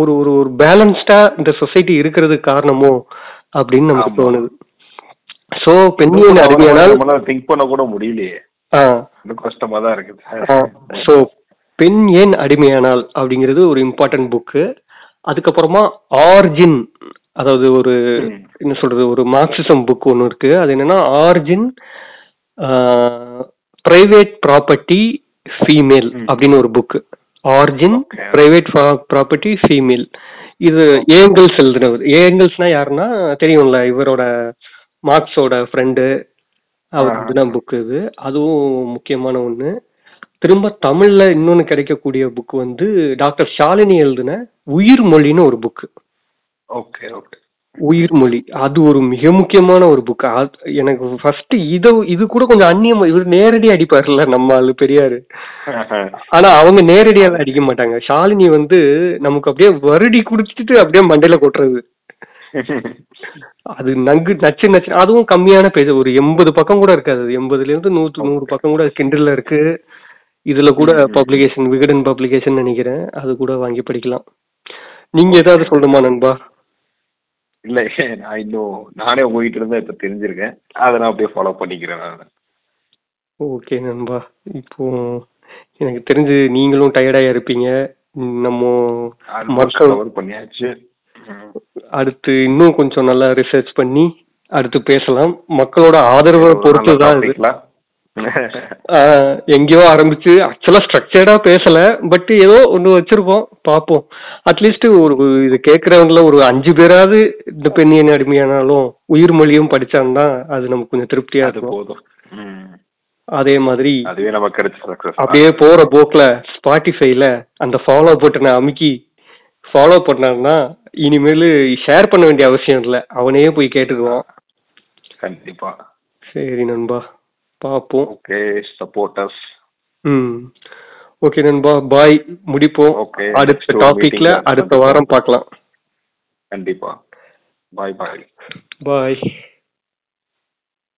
ஒரு ஒரு ஒரு பேலன்ஸ்டா இந்த சொசைட்டி இருக்கிறது காரணமோ அப்படின்னு நமக்கு தோணுது. சோ பெண்ணியன் அருமையானால் திங்க் பண்ண கூட முடியலையே, கஷ்டமா தான் இருக்குது. சோ பெண் ஏன் அடிமையானால் அப்படிங்கிறது ஒரு இம்பார்ட்டன்ட் புக்கு. அதுக்கப்புறமா ஆர்ஜின், அதாவது ஒரு என்ன சொல்றது ஒரு மார்க்சிசம் புக் ஒன்று இருக்கு. அது என்னன்னா ஆர்ஜின் பிரைவேட் ப்ராப்பர்ட்டி ஃபீமேல் அப்படின்னு ஒரு book. Origin private property female, இது ஏங்கல்ஸ் எழுதுனவர். ஏங்கல்ஸ்னா யாருன்னா தெரியும்ல, இவரோட மார்க்ஸோட ஃப்ரெண்டு, அவருக்குனா புக்கு இது. அதுவும் முக்கியமான ஒன்று. திரும்ப தமிழ்ல இன்னொன்னு கிடைக்கக்கூடிய புக் வந்து டாக்டர் ஷாலினி எழுதின உயிர் மொழின்னு ஒரு புக்கு. ஓகே ஓகே, உயிர் மொழி அது ஒரு மிக முக்கியமான ஒரு புக். எனக்கு ஃபர்ஸ்ட் இத இது கூட கொஞ்சம் அந்நியம். இவர் நேரடி அடிப்பார்ல நம்ம ஆளு பெரியாரு, ஆனா அவங்க நேரடியால அடிக்க மாட்டாங்க. ஷாலினி வந்து நமக்கு அப்படியே வருடி குடுத்துட்டு அப்படியே மண்டையில கொட்டுறது. அது நங்கு நச்சு நச்சு, அதுவும் கம்மியான பேஜ், ஒரு எண்பது பக்கம் கூட இருக்காது. எண்பதுல இருந்து நூற்று நூறு பக்கம் கூட கிண்டல்ல இருக்கு. இதுல கூட பப்ளிகேஷன் விகடன் பப்ளிகேஷன் நினைக்கிறேன், அது கூட வாங்கி படிக்கலாம். நீங்க ஏதாவது சொல்லணுமா நண்பா? இல்ல, நான் இன்னும் நானே போயிட்டு இருந்தா இப்ப தெரிஞ்சிருக்கேன், அதை நான் அப்படியே ஃபாலோ பண்ணிக்கிறேன் நான். ஓகே நண்பா, இப்போ எனக்கு தெரிஞ்சு நீங்களும் டயர்டாயா இருப்பீங்க. நம்ம மக்கள் கவர் பண்ணியாச்சு. அடுத்து இன்னும் கொஞ்சம் நல்லா ரிசர்ச் பண்ணி அடுத்து பேசலாம். மக்களோட ஆதரவை பொறுத்துதான் இருக்கலாம். எங்கேயோ ஆரம்பிச்சு ஆக்சுவலா ஸ்ட்ரக்சர்டா பேசல, பட் ஏதோ ஒண்ணு வச்சிருப்போம், பார்ப்போம். அட்லீஸ்ட் ஒரு இது கேட்கறவங்கள ஒரு அஞ்சு பேராவது இந்த பெண்ணியன் அடிமையானாலும் உயிர் மொழியும் படிச்சான்னா அது நமக்கு கொஞ்சம் திருப்தியா இருக்கும். அதே மாதிரி அப்படியே போற போக்குல ஸ்பாட்டிஃபைல அந்த ஃபாலோ பட்டனை அமுக்கி ஃபாலோ பண்ணான்னா இனிமேல் ஷேர் பண்ண வேண்டிய அவசியம் இல்லை, அவனே போய் கேட்டுக்குவான். கண்டிப்பா. சரி நண்பா, பார்ப்போம். Okay supporters. ம் ஓகே நண்பா, பாய். முடிப்போம். ஓகே, அடுத்த டாபிக்ல அடுத்த வாரம் பார்க்கலாம். கண்டிப்பா. பாய் பாய். பாய்.